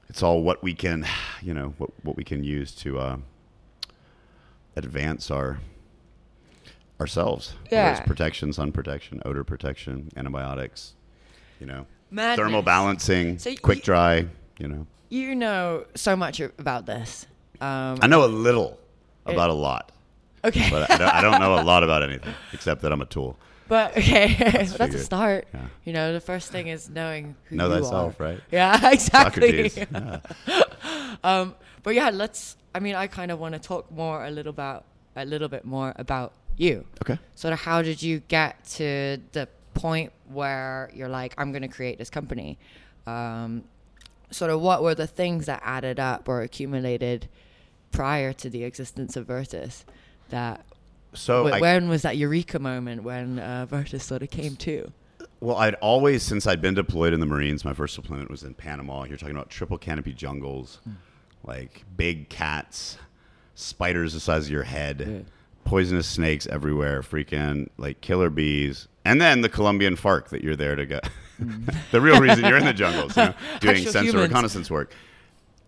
it's all what we can, you know, what, what we can use to, uh, advance our, ourselves. Yeah. There's protection, sun protection, odor protection, antibiotics, you know, Madness. thermal balancing, so quick you, dry, you know. You know so much about this. Um, I know a little it, about a lot. Okay. But I don't, I don't know a lot about anything except that I'm a tool. But okay, that's, well, that's a start. Yeah. You know, the first thing is knowing who know you thyself, are. Right? Yeah, exactly. Yeah. um, but yeah, let's, I mean, I kind of want to talk more a little about, a little bit more about you. Okay. Sort of how did you get to the point where you're like, I'm going to create this company? Um, sort of what were the things that added up or accumulated prior to the existence of Virtus that so w- when I, was that eureka moment when uh, Virtus sort of came to? Well, I'd always, since I'd been deployed in the Marines, my first deployment was in Panama. You're talking about triple canopy jungles, mm. like big cats, spiders the size of your head, yeah. poisonous snakes everywhere, freaking like killer bees, and then the Colombian FARC that you're there to go. Mm. The real reason you're in the jungles, you know, doing Actual sensor humans. reconnaissance work,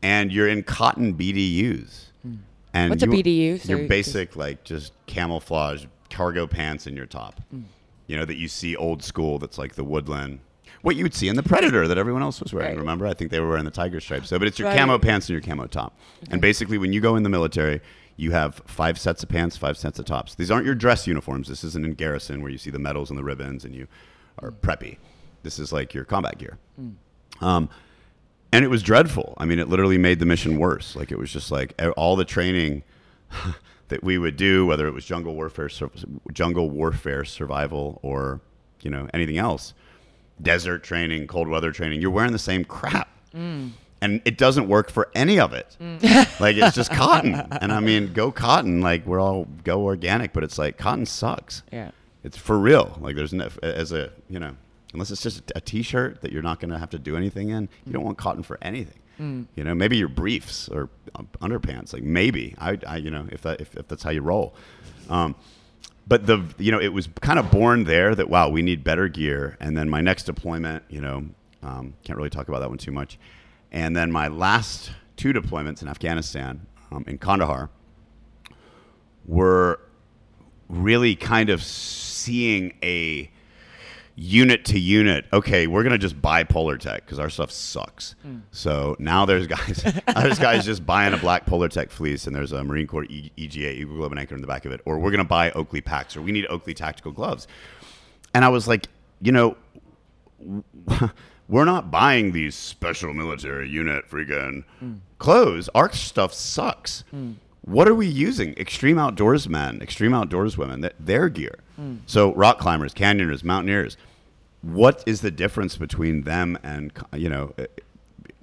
and you're in cotton B D Us. Mm. And what's you, a B D U? So your basic just... like just camouflage cargo pants and your top, mm. you know, that you see old school. That's like the Woodland. What you would see in the Predator that everyone else was wearing. Right. Remember, I think they were wearing the tiger stripes. So, but it's your right. camo pants and your camo top. Okay. And basically, when you go in the military, you have five sets of pants, five sets of tops. These aren't your dress uniforms. This isn't in garrison where you see the medals and the ribbons and you are preppy. This is like your combat gear. Mm. Um, and it was dreadful. I mean, it literally made the mission worse. Like it was just like all the training that we would do, whether it was jungle warfare, sur- jungle warfare survival, or you know anything else, desert training, cold weather training. You're wearing the same crap. Mm. And it doesn't work for any of it. Mm. Like, it's just cotton. And, I mean, go cotton. Like, we're all go organic. But it's like, cotton sucks. Yeah. It's for real. Like, there's no, as a, you know, unless it's just a T-shirt that you're not going to have to do anything in, you don't want cotton for anything. Mm. You know, maybe your briefs or underpants. Like, maybe. I, I you know, if, that, if, if that's how you roll. Um, but, the you know, it was kind of born there that, wow, we need better gear. And then my next deployment, you know, um, can't really talk about that one too much. And then my last two deployments in Afghanistan, um, in Kandahar, were really kind of seeing a unit to unit, okay, we're going to just buy Polar Tech because our stuff sucks. Mm. So now there's guys there's guys just buying a black Polar Tech fleece and there's a Marine Corps E G A, Eagle Glove and Anchor in the back of it. Or we're going to buy Oakley packs or we need Oakley tactical gloves. And I was like, you know... we're not buying these special military unit freaking mm. clothes. Our stuff sucks. Mm. What are we using? Extreme outdoors men, extreme outdoors women, that their gear. Mm. So rock climbers, canyoners, mountaineers. What is the difference between them and, you know,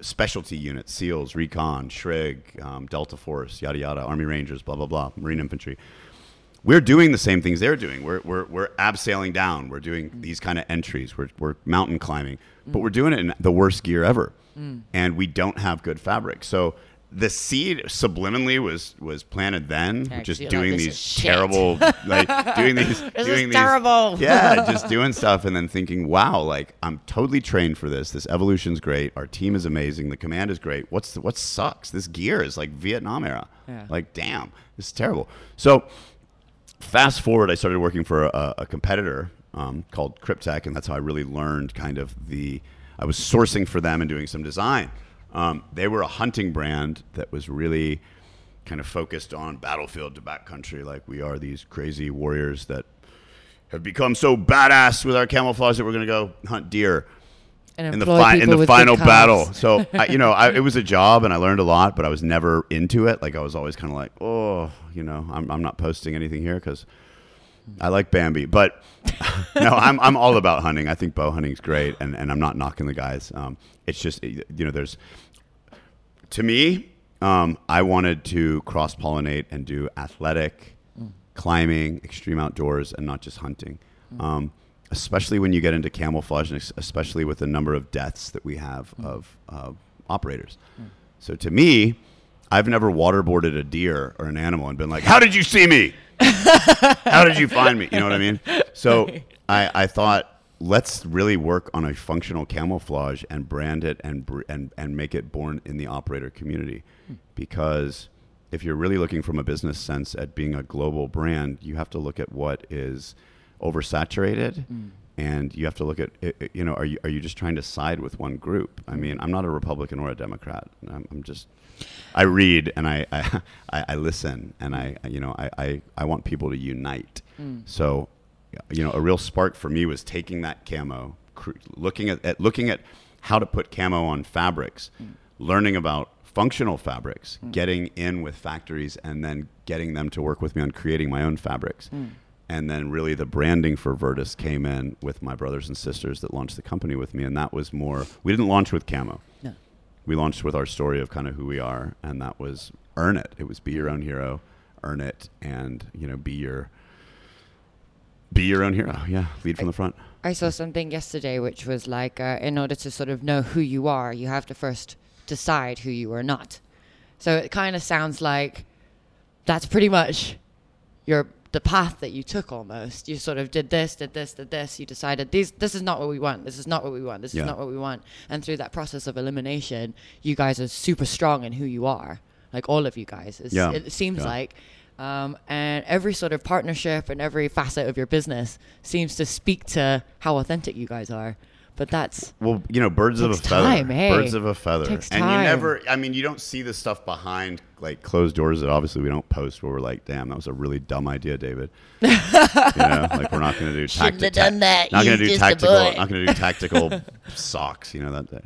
specialty units, SEALs, Recon, Shrig, um, Delta Force, yada, yada, Army Rangers, blah, blah, blah, Marine Infantry. We're doing the same things they're doing. We're, we're, we're abseiling down. We're doing these kind of entries. We're, we're mountain climbing. Mm. But we're doing it in the worst gear ever. Mm. And we don't have good fabric. So the seed subliminally was, was planted then, Heck, just doing like, these terrible, like doing these, this doing these, terrible. yeah, just doing stuff and then thinking, wow, like I'm totally trained for this. This evolution's great. Our team is amazing. The command is great. What's the, what sucks? This gear is like Vietnam era. Yeah. Like, damn, this is terrible. So fast forward, I started working for a, a competitor um, called Cryptech, and that's how I really learned kind of the, I was sourcing for them and doing some design. Um, they were a hunting brand that was really kind of focused on battlefield to backcountry. Like, we are these crazy warriors that have become so badass with our camouflage that we're going to go hunt deer and in the, fi in the final battle. So, I, you know, I, it was a job and I learned a lot, but I was never into it. Like, I was always kind of like, oh, you know, I'm, I'm not posting anything here because I like Bambi. But no, I'm, I'm all about hunting. I think bow hunting's great, and, and I'm not knocking the guys. Um, it's just, you know, there's, to me, um, I wanted to cross-pollinate and do athletic, mm. climbing, extreme outdoors, and not just hunting. Mm. Um, especially when you get into camouflage, and especially with the number of deaths that we have mm. of uh, operators. Mm. So to me, I've never waterboarded a deer or an animal and been like, how did you see me? How did you find me? You know what I mean? So I, I thought, let's really work on a functional camouflage and brand it and, br and, and make it born in the operator community. Because if you're really looking from a business sense at being a global brand, you have to look at what is oversaturated. Mm. And you have to look at, you know, are you, are you just trying to side with one group? I mean, I'm not a Republican or a Democrat. I'm, I'm just, I read and I, I, I listen and I, you know, I, I, I want people to unite. Mm. So, you know, a real spark for me was taking that camo, looking at, at looking at how to put camo on fabrics, mm. learning about functional fabrics, mm. getting in with factories and then getting them to work with me on creating my own fabrics. Mm. And then really the branding for Virtus came in with my brothers and sisters that launched the company with me. And that was more, we didn't launch with camo. No. We launched with our story of kind of who we are. And that was earn it. It was be your own hero, earn it. And, you know, be your, be your own hero. Yeah. Lead from I, the front. I saw something yesterday, which was like, uh, in order to sort of know who you are, you have to first decide who you are not. So it kind of sounds like that's pretty much your the path that you took almost. You sort of did this, did this, did this. You decided these, this is not what we want. This is not what we want. This yeah. is not what we want. And through that process of elimination, you guys are super strong in who you are. Like all of you guys, it's, yeah. it seems yeah. like. Um, and every sort of partnership and every facet of your business seems to speak to how authentic you guys are. But that's, well, you know, birds of a feather, time, hey. birds of a feather. And you never, I mean, you don't see the stuff behind like closed doors that obviously we don't post where we're like, damn, that was a really dumb idea, David. You know, like we're not going to do tactical, done that. Not going to do tactical, not going to do tactical socks, you know, that day.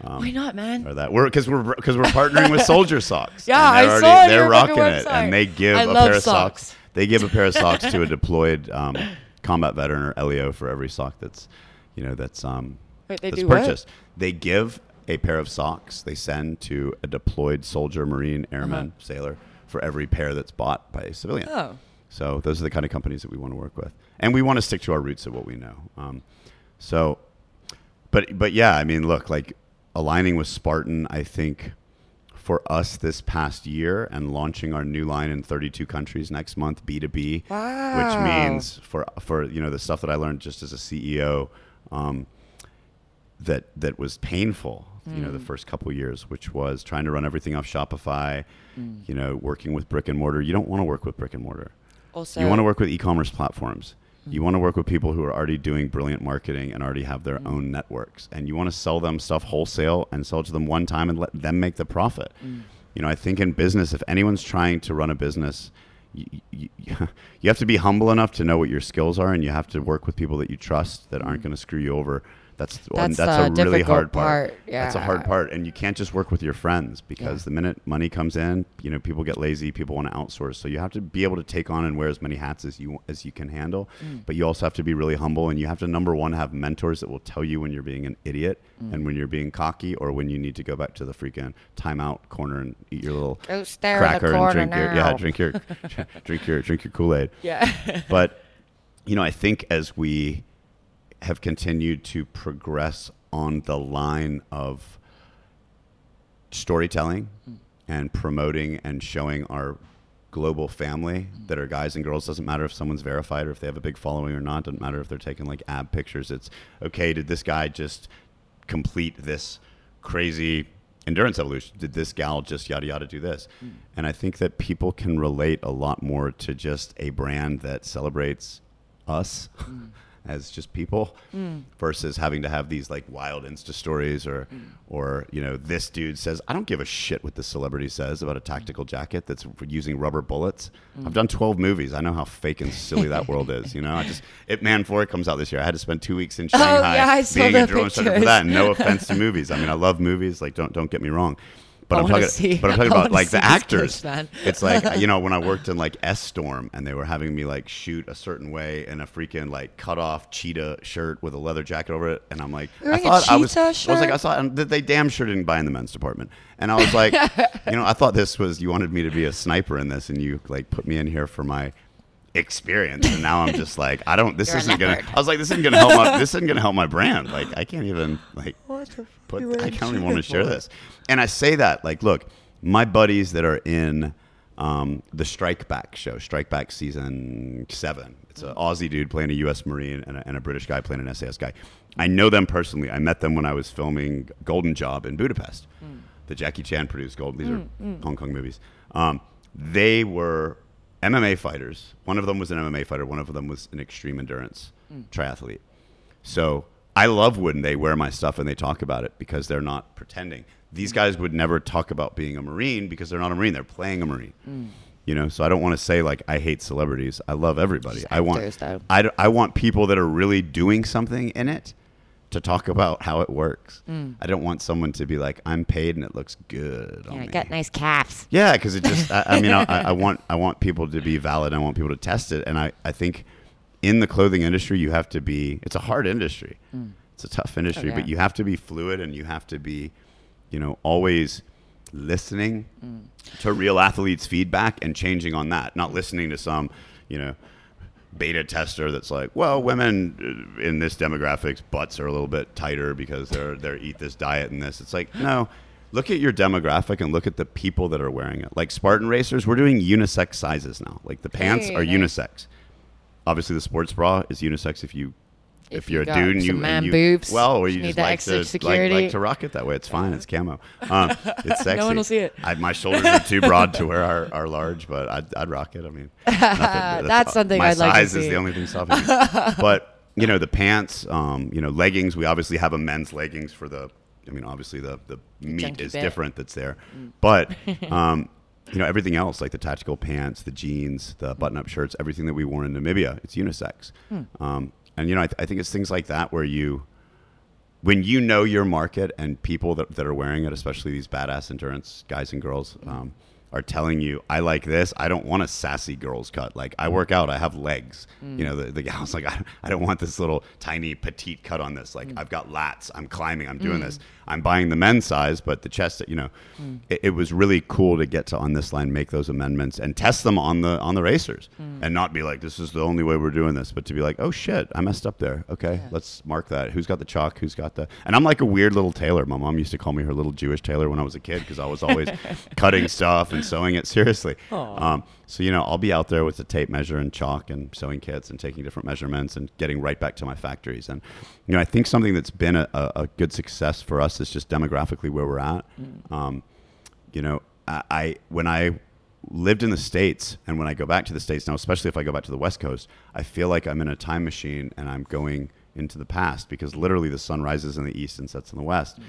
Um, Why not, man? Or that we're because we're because we're partnering with Soldier Socks. Yeah, I already, saw it. They're rocking it, and they give I a pair of socks. socks. They give a pair of socks to a deployed um, combat veteran or L E O for every sock that's, you know, that's um Wait, they that's do purchased. What? They give a pair of socks they send to a deployed soldier, Marine, airman, uh-huh. sailor for every pair that's bought by a civilian. Oh, so those are the kind of companies that we want to work with, and we want to stick to our roots of what we know. Um, so, but but yeah, I mean, look, like. Aligning with Spartan, I think, for us this past year and launching our new line in thirty-two countries next month, B two B, wow. which means for, for you know, the stuff that I learned just as a C E O um, that, that was painful, mm. you know, the first couple of years, which was trying to run everything off Shopify, mm. you know, working with brick and mortar. You don't want to work with brick and mortar. Also, you want to work with e-commerce platforms. You want to work with people who are already doing brilliant marketing and already have their mm. own networks. And you want to sell them stuff wholesale and sell to them one time and let them make the profit. Mm. You know, I think in business, if anyone's trying to run a business, you, you, you have to be humble enough to know what your skills are, and you have to work with people that you trust that aren't mm. going to screw you over. That's that's, that's a really hard part. part. Yeah. That's a hard part, and you can't just work with your friends, because yeah. the minute money comes in, you know, people get lazy, people want to outsource. So you have to be able to take on and wear as many hats as you as you can handle, mm. but you also have to be really humble, and you have to, number one, have mentors that will tell you when you're being an idiot mm. and when you're being cocky, or when you need to go back to the freaking timeout corner and eat your little go stare cracker in the corner and drink now. your yeah, drink your drink your drink your Kool-Aid. Yeah. But you know, I think as we have continued to progress on the line of storytelling mm. and promoting and showing our global family mm. that are guys and girls. Doesn't matter if someone's verified or if they have a big following or not. Doesn't matter if they're taking like ab pictures. It's okay. Did this guy just complete this crazy endurance evolution? Did this gal just yada yada do this? Mm. And I think that people can relate a lot more to just a brand that celebrates us mm. as just people mm. versus having to have these like wild Insta stories or mm. or you know, this dude says, I don't give a shit what the celebrity says about a tactical jacket that's using rubber bullets. Mm. I've done twelve movies. I know how fake and silly that world is. You know, I just Ip Man four comes out this year. I had to spend two weeks in Shanghai oh, yeah, I saw being a drone instructor for that. And no offense to movies. I mean, I love movies. Like, don't don't get me wrong. But I'm, talking, see, but I'm talking about like the actors. Coach, it's like, you know, when I worked in like S-Storm and they were having me like shoot a certain way in a freaking like cut off cheetah shirt with a leather jacket over it. And I'm like, I thought I was, I was like, I saw and they damn sure didn't buy in the men's department. And I was like, you know, I thought this was, you wanted me to be a sniper in this and you like put me in here for my experience. And now I'm just like, I don't, this You're isn't going to, I was like, this isn't going to help my, this isn't going to help my brand. Like I can't even like, what the put, I can't even want to share this. And I say that, like, look, my buddies that are in um, the Strike Back show, Strike Back season seven. It's an Aussie dude playing a U S Marine and a, and a British guy playing an S A S guy. I know them personally. I met them when I was filming Golden Job in Budapest, mm. the Jackie Chan produced Golden. These mm, are mm. Hong Kong movies. Um, they were M M A fighters. One of them was an M M A fighter. One of them was an extreme endurance mm. triathlete. So I love when they wear my stuff and they talk about it because they're not pretending. These guys would never talk about being a Marine because they're not a Marine. They're playing a Marine, mm. you know? So I don't want to say like, I hate celebrities. I love everybody. I want, I, I want people that are really doing something in it to talk about how it works. Mm. I don't want someone to be like, I'm paid and it looks good on yeah, me. I got nice calves. Yeah, because it just, I, I mean, I, I want I want people to be valid. I want people to test it. And I, I think in the clothing industry, you have to be, it's a hard industry. Mm. It's a tough industry, oh, yeah. but you have to be fluid and you have to be, you know, always listening mm. to real athletes' feedback and changing on that, not listening to some, you know, beta tester that's like, well, women in this demographics butts are a little bit tighter because they're they eat this diet and this. It's like, no, look at your demographic and look at the people that are wearing it. Like Spartan Racers, we're doing unisex sizes now. Like the pants hey, are nice. unisex. Obviously, the sports bra is unisex if you. If, if you're you a dude and you, man and you well, or you, you just like to, like, like to rock it that way, it's fine. It's camo. Um, it's sexy. No one will see it. I, my shoulders are too broad to wear our, our large, but I'd, I'd rock it. I mean, nothing, that's, that's something I'd like to see. My size is the only thing stopping me. But, you know, the pants, um, you know, leggings, we obviously have a men's leggings for the, I mean, obviously the, the meat is bit. different that's there. Mm. But, um, you know, everything else, like the tactical pants, the jeans, the button-up shirts, everything that we wore in Namibia, it's unisex. Mm. Um, And, you know, I, th- I think it's things like that where you, when you know your market and people that, that are wearing it, especially these badass endurance guys and girls, um, are telling you, I like this. I don't want a sassy girl's cut. Like, I work out. I have legs. Mm. You know, the, the gal's like, I, I don't want this little tiny petite cut on this. Like, mm. I've got lats. I'm climbing. I'm doing mm. this. I'm buying the men's size, but the chest, you know, mm. it, it was really cool to get to on this line, make those amendments and test them on the on the racers mm. and not be like, this is the only way we're doing this, but to be like, oh, shit, I messed up there. Okay, yeah. let's mark that. Who's got the chalk? Who's got the... And I'm like a weird little tailor. My mom used to call me her little Jewish tailor when I was a kid because I was always cutting stuff and sewing it seriously. Um, so, you know, I'll be out there with the tape measure and chalk and sewing kits and taking different measurements and getting right back to my factories. And, you know, I think something that's been a, a good success for us is just demographically where we're at. Mm. Um, you know, I, I when I lived in the States and when I go back to the States now, especially if I go back to the West Coast, I feel like I'm in a time machine and I'm going into the past because literally the sun rises in the East and sets in the West. Mm.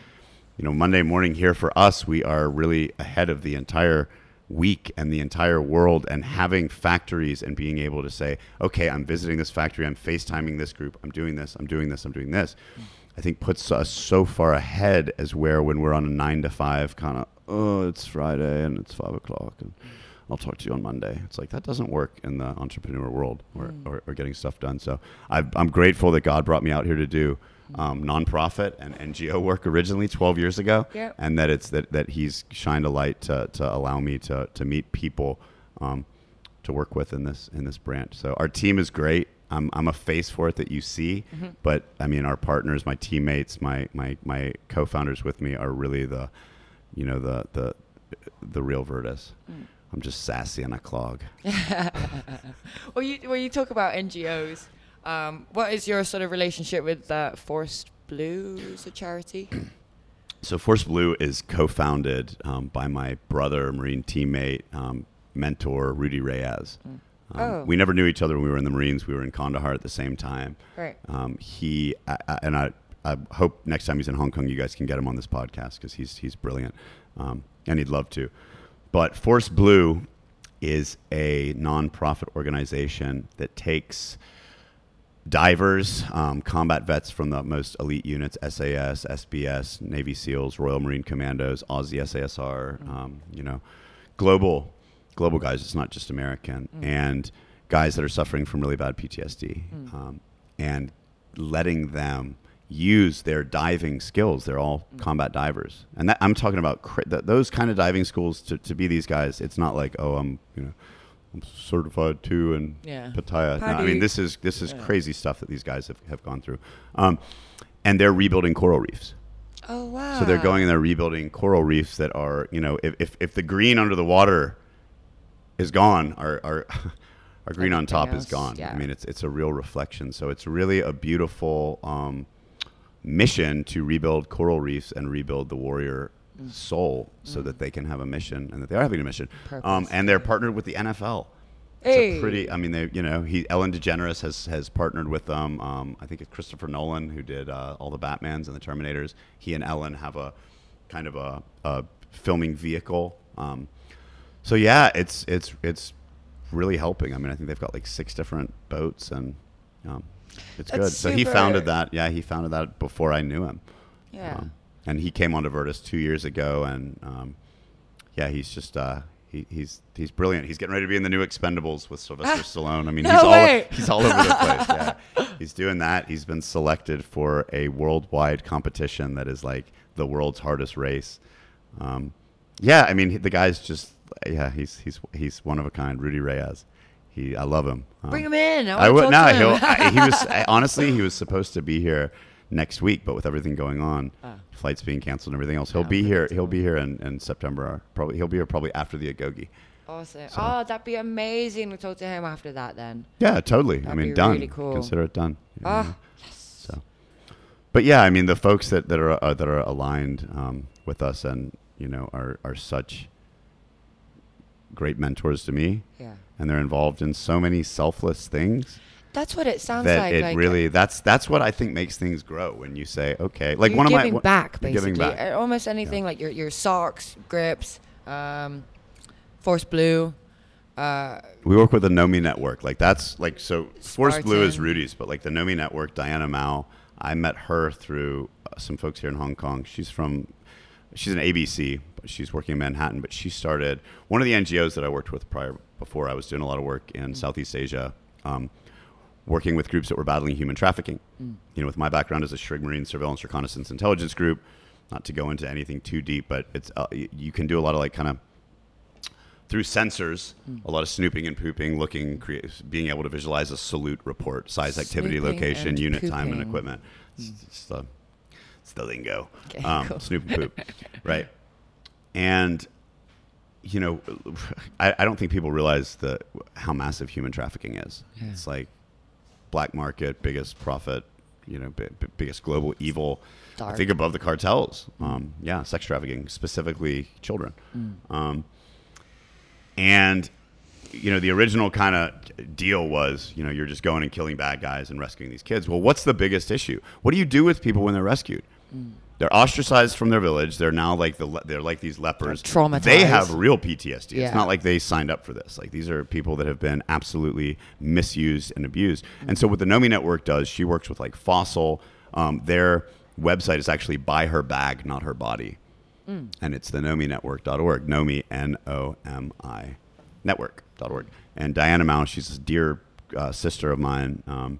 You know, Monday morning here for us, we are really ahead of the entire week and the entire world, and having factories and being able to say, okay, I'm visiting this factory, I'm FaceTiming this group, I'm doing this, I'm doing this, I'm doing this. I think puts us so far ahead as where when we're on a nine to five kind of, oh, it's Friday and it's five o'clock and I'll talk to you on Monday. It's like, that doesn't work in the entrepreneur world or, mm. or, or getting stuff done. So I've, I'm grateful that God brought me out here to do um, nonprofit and N G O work originally twelve years ago. Yep. And that it's that, that he's shined a light to, to allow me to, to meet people um, to work with in this, in this branch. So our team is great. I'm, I'm a face for it that you see, mm-hmm. but I mean, our partners, my teammates, my, my, my co-founders with me are really the, you know, the, the, the real Virtus. Mm. I'm just sassy and I clog. Well, you, when you talk about N G Os, um, what is your sort of relationship with uh, Force Blue as a charity? So Force Blue is co-founded um, by my brother, Marine teammate, um, mentor, Rudy Reyes. Mm. Um, oh. We never knew each other when we were in the Marines. We were in Kandahar at the same time. Right. Um, he, I, I, and I, I hope next time he's in Hong Kong, you guys can get him on this podcast because he's, he's brilliant um, and he'd love to. But Force Blue is a nonprofit organization that takes divers, um, combat vets from the most elite units, S A S, S B S, Navy SEALs, Royal Marine Commandos, Aussie S A S R, um, you know, global, global guys. It's not just American. Mm. And guys that are suffering from really bad P T S D. Mm. Um, and letting them use their diving skills. They're all mm. combat divers, and that, I'm talking about cri- th- those kind of diving schools to, to be these guys. It's not like, oh, I'm you know I'm certified too and yeah. Pattaya. No, I mean this is this is yeah. crazy stuff that these guys have, have gone through, um, and they're rebuilding coral reefs. Oh wow! So they're going and they're rebuilding coral reefs that are you know if if, if the green under the water is gone, our our, our green Everything on top else. Is gone. Yeah. I mean it's it's a real reflection. So it's really a beautiful. Um, mission to rebuild coral reefs and rebuild the warrior mm. soul so mm. that they can have a mission and that they are having a mission. Um, and they're partnered with the N F L. Hey. It's a pretty, I mean, they, you know, he, Ellen DeGeneres has, has partnered with them. Um, I think it's Christopher Nolan who did uh, all the Batmans and the Terminators. He and Ellen have a kind of a, a filming vehicle. Um, so yeah, it's, it's, it's really helping. I mean, I think they've got like six different boats and, um, It's That's good. So he founded that. Yeah, he founded that before I knew him. Yeah. Um, and he came onto Virtus two years ago, and um, yeah, he's just uh, he, he's he's brilliant. He's getting ready to be in the new Expendables with Sylvester ah, Stallone. I mean, no he's way. all he's all over the place. Yeah, he's doing that. He's been selected for a worldwide competition that is like the world's hardest race. Um, yeah, I mean the guy's just yeah he's he's he's one of a kind. Rudy Reyes. He, I love him. Um, Bring him in. I, I would no. Him. He'll, I, he was I, honestly, he was supposed to be here next week, but with everything going on, uh, flights being canceled and everything else, he'll no, be here. He'll cool. be here in, in September. Probably he'll be here probably after the Agogi. Awesome. So, oh, that'd be amazing to talk to him after that. Then. Yeah, totally. That'd I mean, be done. Really cool. Consider it done. You know? Oh, yes. So, but yeah, I mean, the folks that that are uh, that are aligned um, with us and you know are are such great mentors to me. Yeah. And they're involved in so many selfless things. That's what it sounds that like. It like really, it. that's that's what I think makes things grow when you say, okay, like you're one of my- You're back, basically. Giving back. Almost anything yeah. like your your socks, grips, um, Force Blue. Uh, we work with the Nomi Network. Like that's like, so Spartan. Force Blue is Rudy's, but like the Nomi Network, Diana Mao, I met her through uh, some folks here in Hong Kong. She's from, she's an A B C, but she's working in Manhattan, but she started, one of the N G Os that I worked with prior Before I was doing a lot of work in mm. Southeast Asia, um, working with groups that were battling human trafficking. Mm. You know, with my background as a Shrig Marine Surveillance Reconnaissance Intelligence Group, not to go into anything too deep, but it's uh, y- you can do a lot of like kind of through sensors, mm. a lot of snooping and pooping, looking, cre- being able to visualize a salute report, size, activity, snooping location, unit, pooping. Time, and equipment. Mm. It's, it's, the, it's the lingo. Okay, um, cool. Snoop and poop, right? And you know, I, I don't think people realize the how massive human trafficking is. Yeah. It's like black market, biggest profit, you know, b- b- biggest global evil. Dark. I think above the cartels. Um, yeah, sex trafficking, specifically children. Mm. Um, and, you know, the original kind of deal was, you know, you're just going and killing bad guys and rescuing these kids. Well, what's the biggest issue? What do you do with people when they're rescued? Mm. They're ostracized from their village. They're now like the le- they're like these lepers. They're traumatized. They have real P T S D. Yeah. It's not like they signed up for this. Like these are people that have been absolutely misused and abused. Mm-hmm. And so what the Nomi Network does, she works with like Fossil. Um, their website is actually Buy Her Bag, Not Her Body. Mm. And it's the Nomi Network dot org. Nomi, N O M I, network dot org. And Diana Mao, she's a dear uh, sister of mine. Um,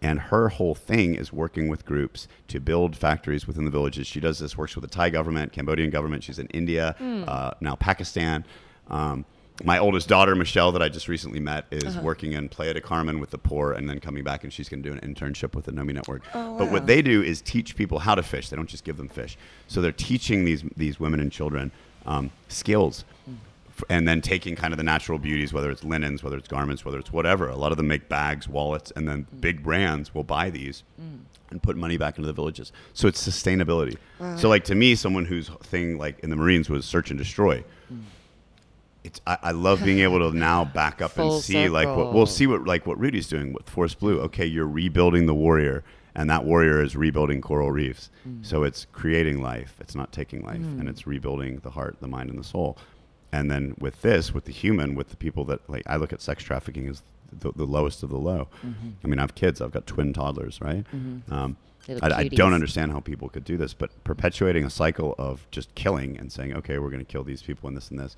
and her whole thing is working with groups to build factories within the villages. She does this, works with the Thai government, Cambodian government. She's in India, mm. uh, now Pakistan. Um, my oldest daughter, Michelle, that I just recently met, is uh-huh. working in Playa de Carmen with the poor, and then coming back, and she's going to do an internship with the Nomi Network. Oh, wow. But what they do is teach people how to fish. They don't just give them fish. So they're teaching these these women and children um, skills, mm. and then taking kind of the natural beauties, whether it's linens, whether it's garments, whether it's whatever. A lot of them make bags, wallets, and then mm. big brands will buy these mm. and put money back into the villages. So it's sustainability. Wow. So like to me, someone whose thing like in the Marines was search and destroy, mm. It's, I, I love being able to now back up and see circle. like what we'll see what like what Rudy's doing with Force Blue. Okay, you're rebuilding the warrior, and that warrior is rebuilding coral reefs. Mm. So it's creating life. It's not taking life, mm. and it's rebuilding the heart, the mind, and the soul. And then with this, with the human, with the people that like I look at sex trafficking as the, the lowest of the low. Mm-hmm. I mean, I have kids. I've got twin toddlers, right? Mm-hmm. um, I, I don't understand how people could do this, but perpetuating a cycle of just killing and saying, okay, we're going to kill these people and this and this.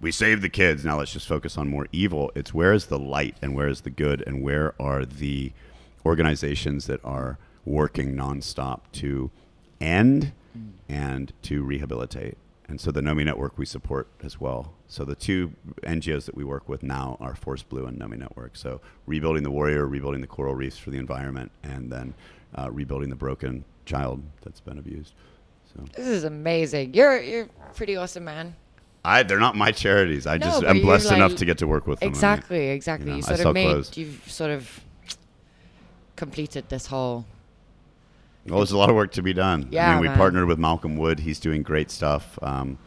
We saved the kids. Now let's just focus on more evil. It's where is the light and where is the good and where are the organizations that are working nonstop to end mm. and to rehabilitate. And so the Nomi Network we support as well. So the two N G Os that we work with now are Force Blue and Nomi Network. So rebuilding the warrior, rebuilding the coral reefs for the environment, and then uh, rebuilding the broken child that's been abused. So this is amazing. You're you're pretty awesome, man. I, they're not my charities. I no, just am blessed like, enough to get to work with them. Exactly, I mean, exactly. You, know, you sort of made, clothes. You've sort of completed this whole. Well, there's a lot of work to be done. Yeah, I mean, we man. partnered with Malcolm Wood. He's doing great stuff. Um,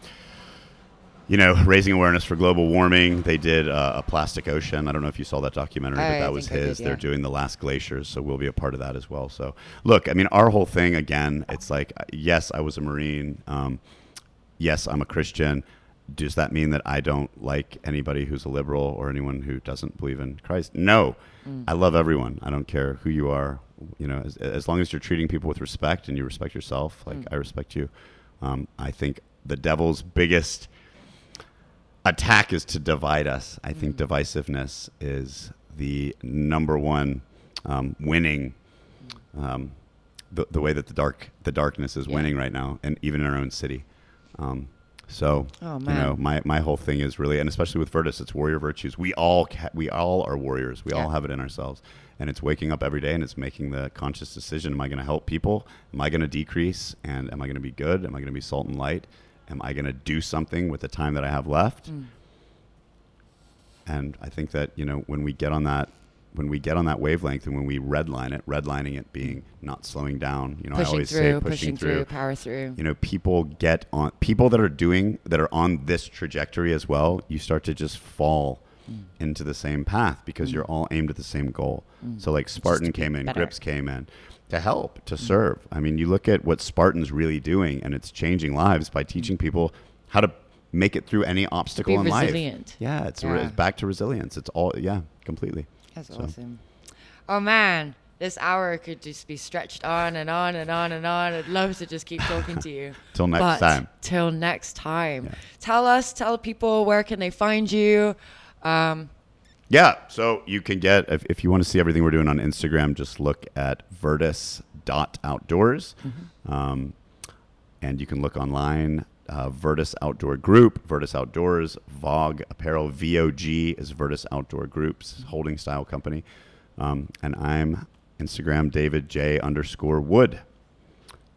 you know, raising awareness for global warming. They did uh, a plastic ocean. I don't know if you saw that documentary, I, but that I was his. Did, yeah. They're doing the last glaciers, so we'll be a part of that as well. So, look, I mean, our whole thing again. It's like, yes, I was a Marine. Um, yes, I'm a Christian. Does that mean that I don't like anybody who's a liberal or anyone who doesn't believe in Christ? No, mm. I love everyone. I don't care who you are. You know, as, as long as you're treating people with respect and you respect yourself, like mm. I respect you. Um, I think the devil's biggest attack is to divide us. I mm. think divisiveness is the number one um, winning, um, the, the way that the dark, the darkness is yeah. winning right now. And even in our own city. Um, So, oh, you know, my, my whole thing is really, and especially with Virtus, it's warrior virtues. We all ca- we all are warriors. We yeah. all have it in ourselves. And it's waking up every day and it's making the conscious decision. Am I going to help people? Am I going to decrease? And am I going to be good? Am I going to be salt and light? Am I going to do something with the time that I have left? Mm. And I think that, you know, when we get on that, when we get on that wavelength and when we redline it, redlining it being not slowing down, you know, pushing I always through, say pushing, pushing through, through, power through, you know, people get on people that are doing that are on this trajectory as well. You start to just fall mm. into the same path because mm. you're all aimed at the same goal. Mm. So like Spartan came in, better. Grips came in to help, to mm. serve. I mean, you look at what Spartan's really doing and it's changing lives by teaching mm. people how to make it through any obstacle in resilient. life. Yeah. It's, yeah. Re- it's back to resilience. It's all, yeah, completely. That's so. awesome. Oh, man. This hour could just be stretched on and on and on and on. I'd love to just keep talking to you. Till next but time. Till next time. Yeah. Tell us, tell people, where can they find you? Um, yeah. So you can get, if, if you want to see everything we're doing on Instagram, just look at virtus dot outdoors. Mm-hmm. Um, and you can look online. Uh, Virtus Outdoor Group, Virtus Outdoors, Vogue Apparel, V O G is Virtus Outdoor Group's holding style company. Um, and I'm Instagram David J underscore Wood.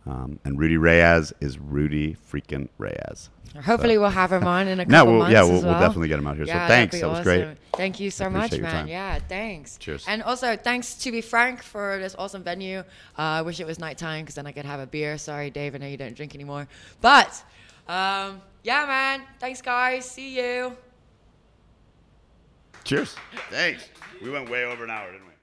Um, and Rudy Reyes is Rudy freaking Reyes. Hopefully so. We'll have him on in a couple no, we'll, months yeah, we'll, as well. We'll definitely get him out here. Yeah, so thanks. That was awesome. Great. Thank you so much, man. Yeah, thanks. Cheers. And also thanks to Be Frank for this awesome venue. Uh, I wish it was nighttime because then I could have a beer. Sorry, Dave, I know you don't drink anymore. But... Um, yeah, man. Thanks, guys. See you. Cheers. Thanks. We went way over an hour, didn't we?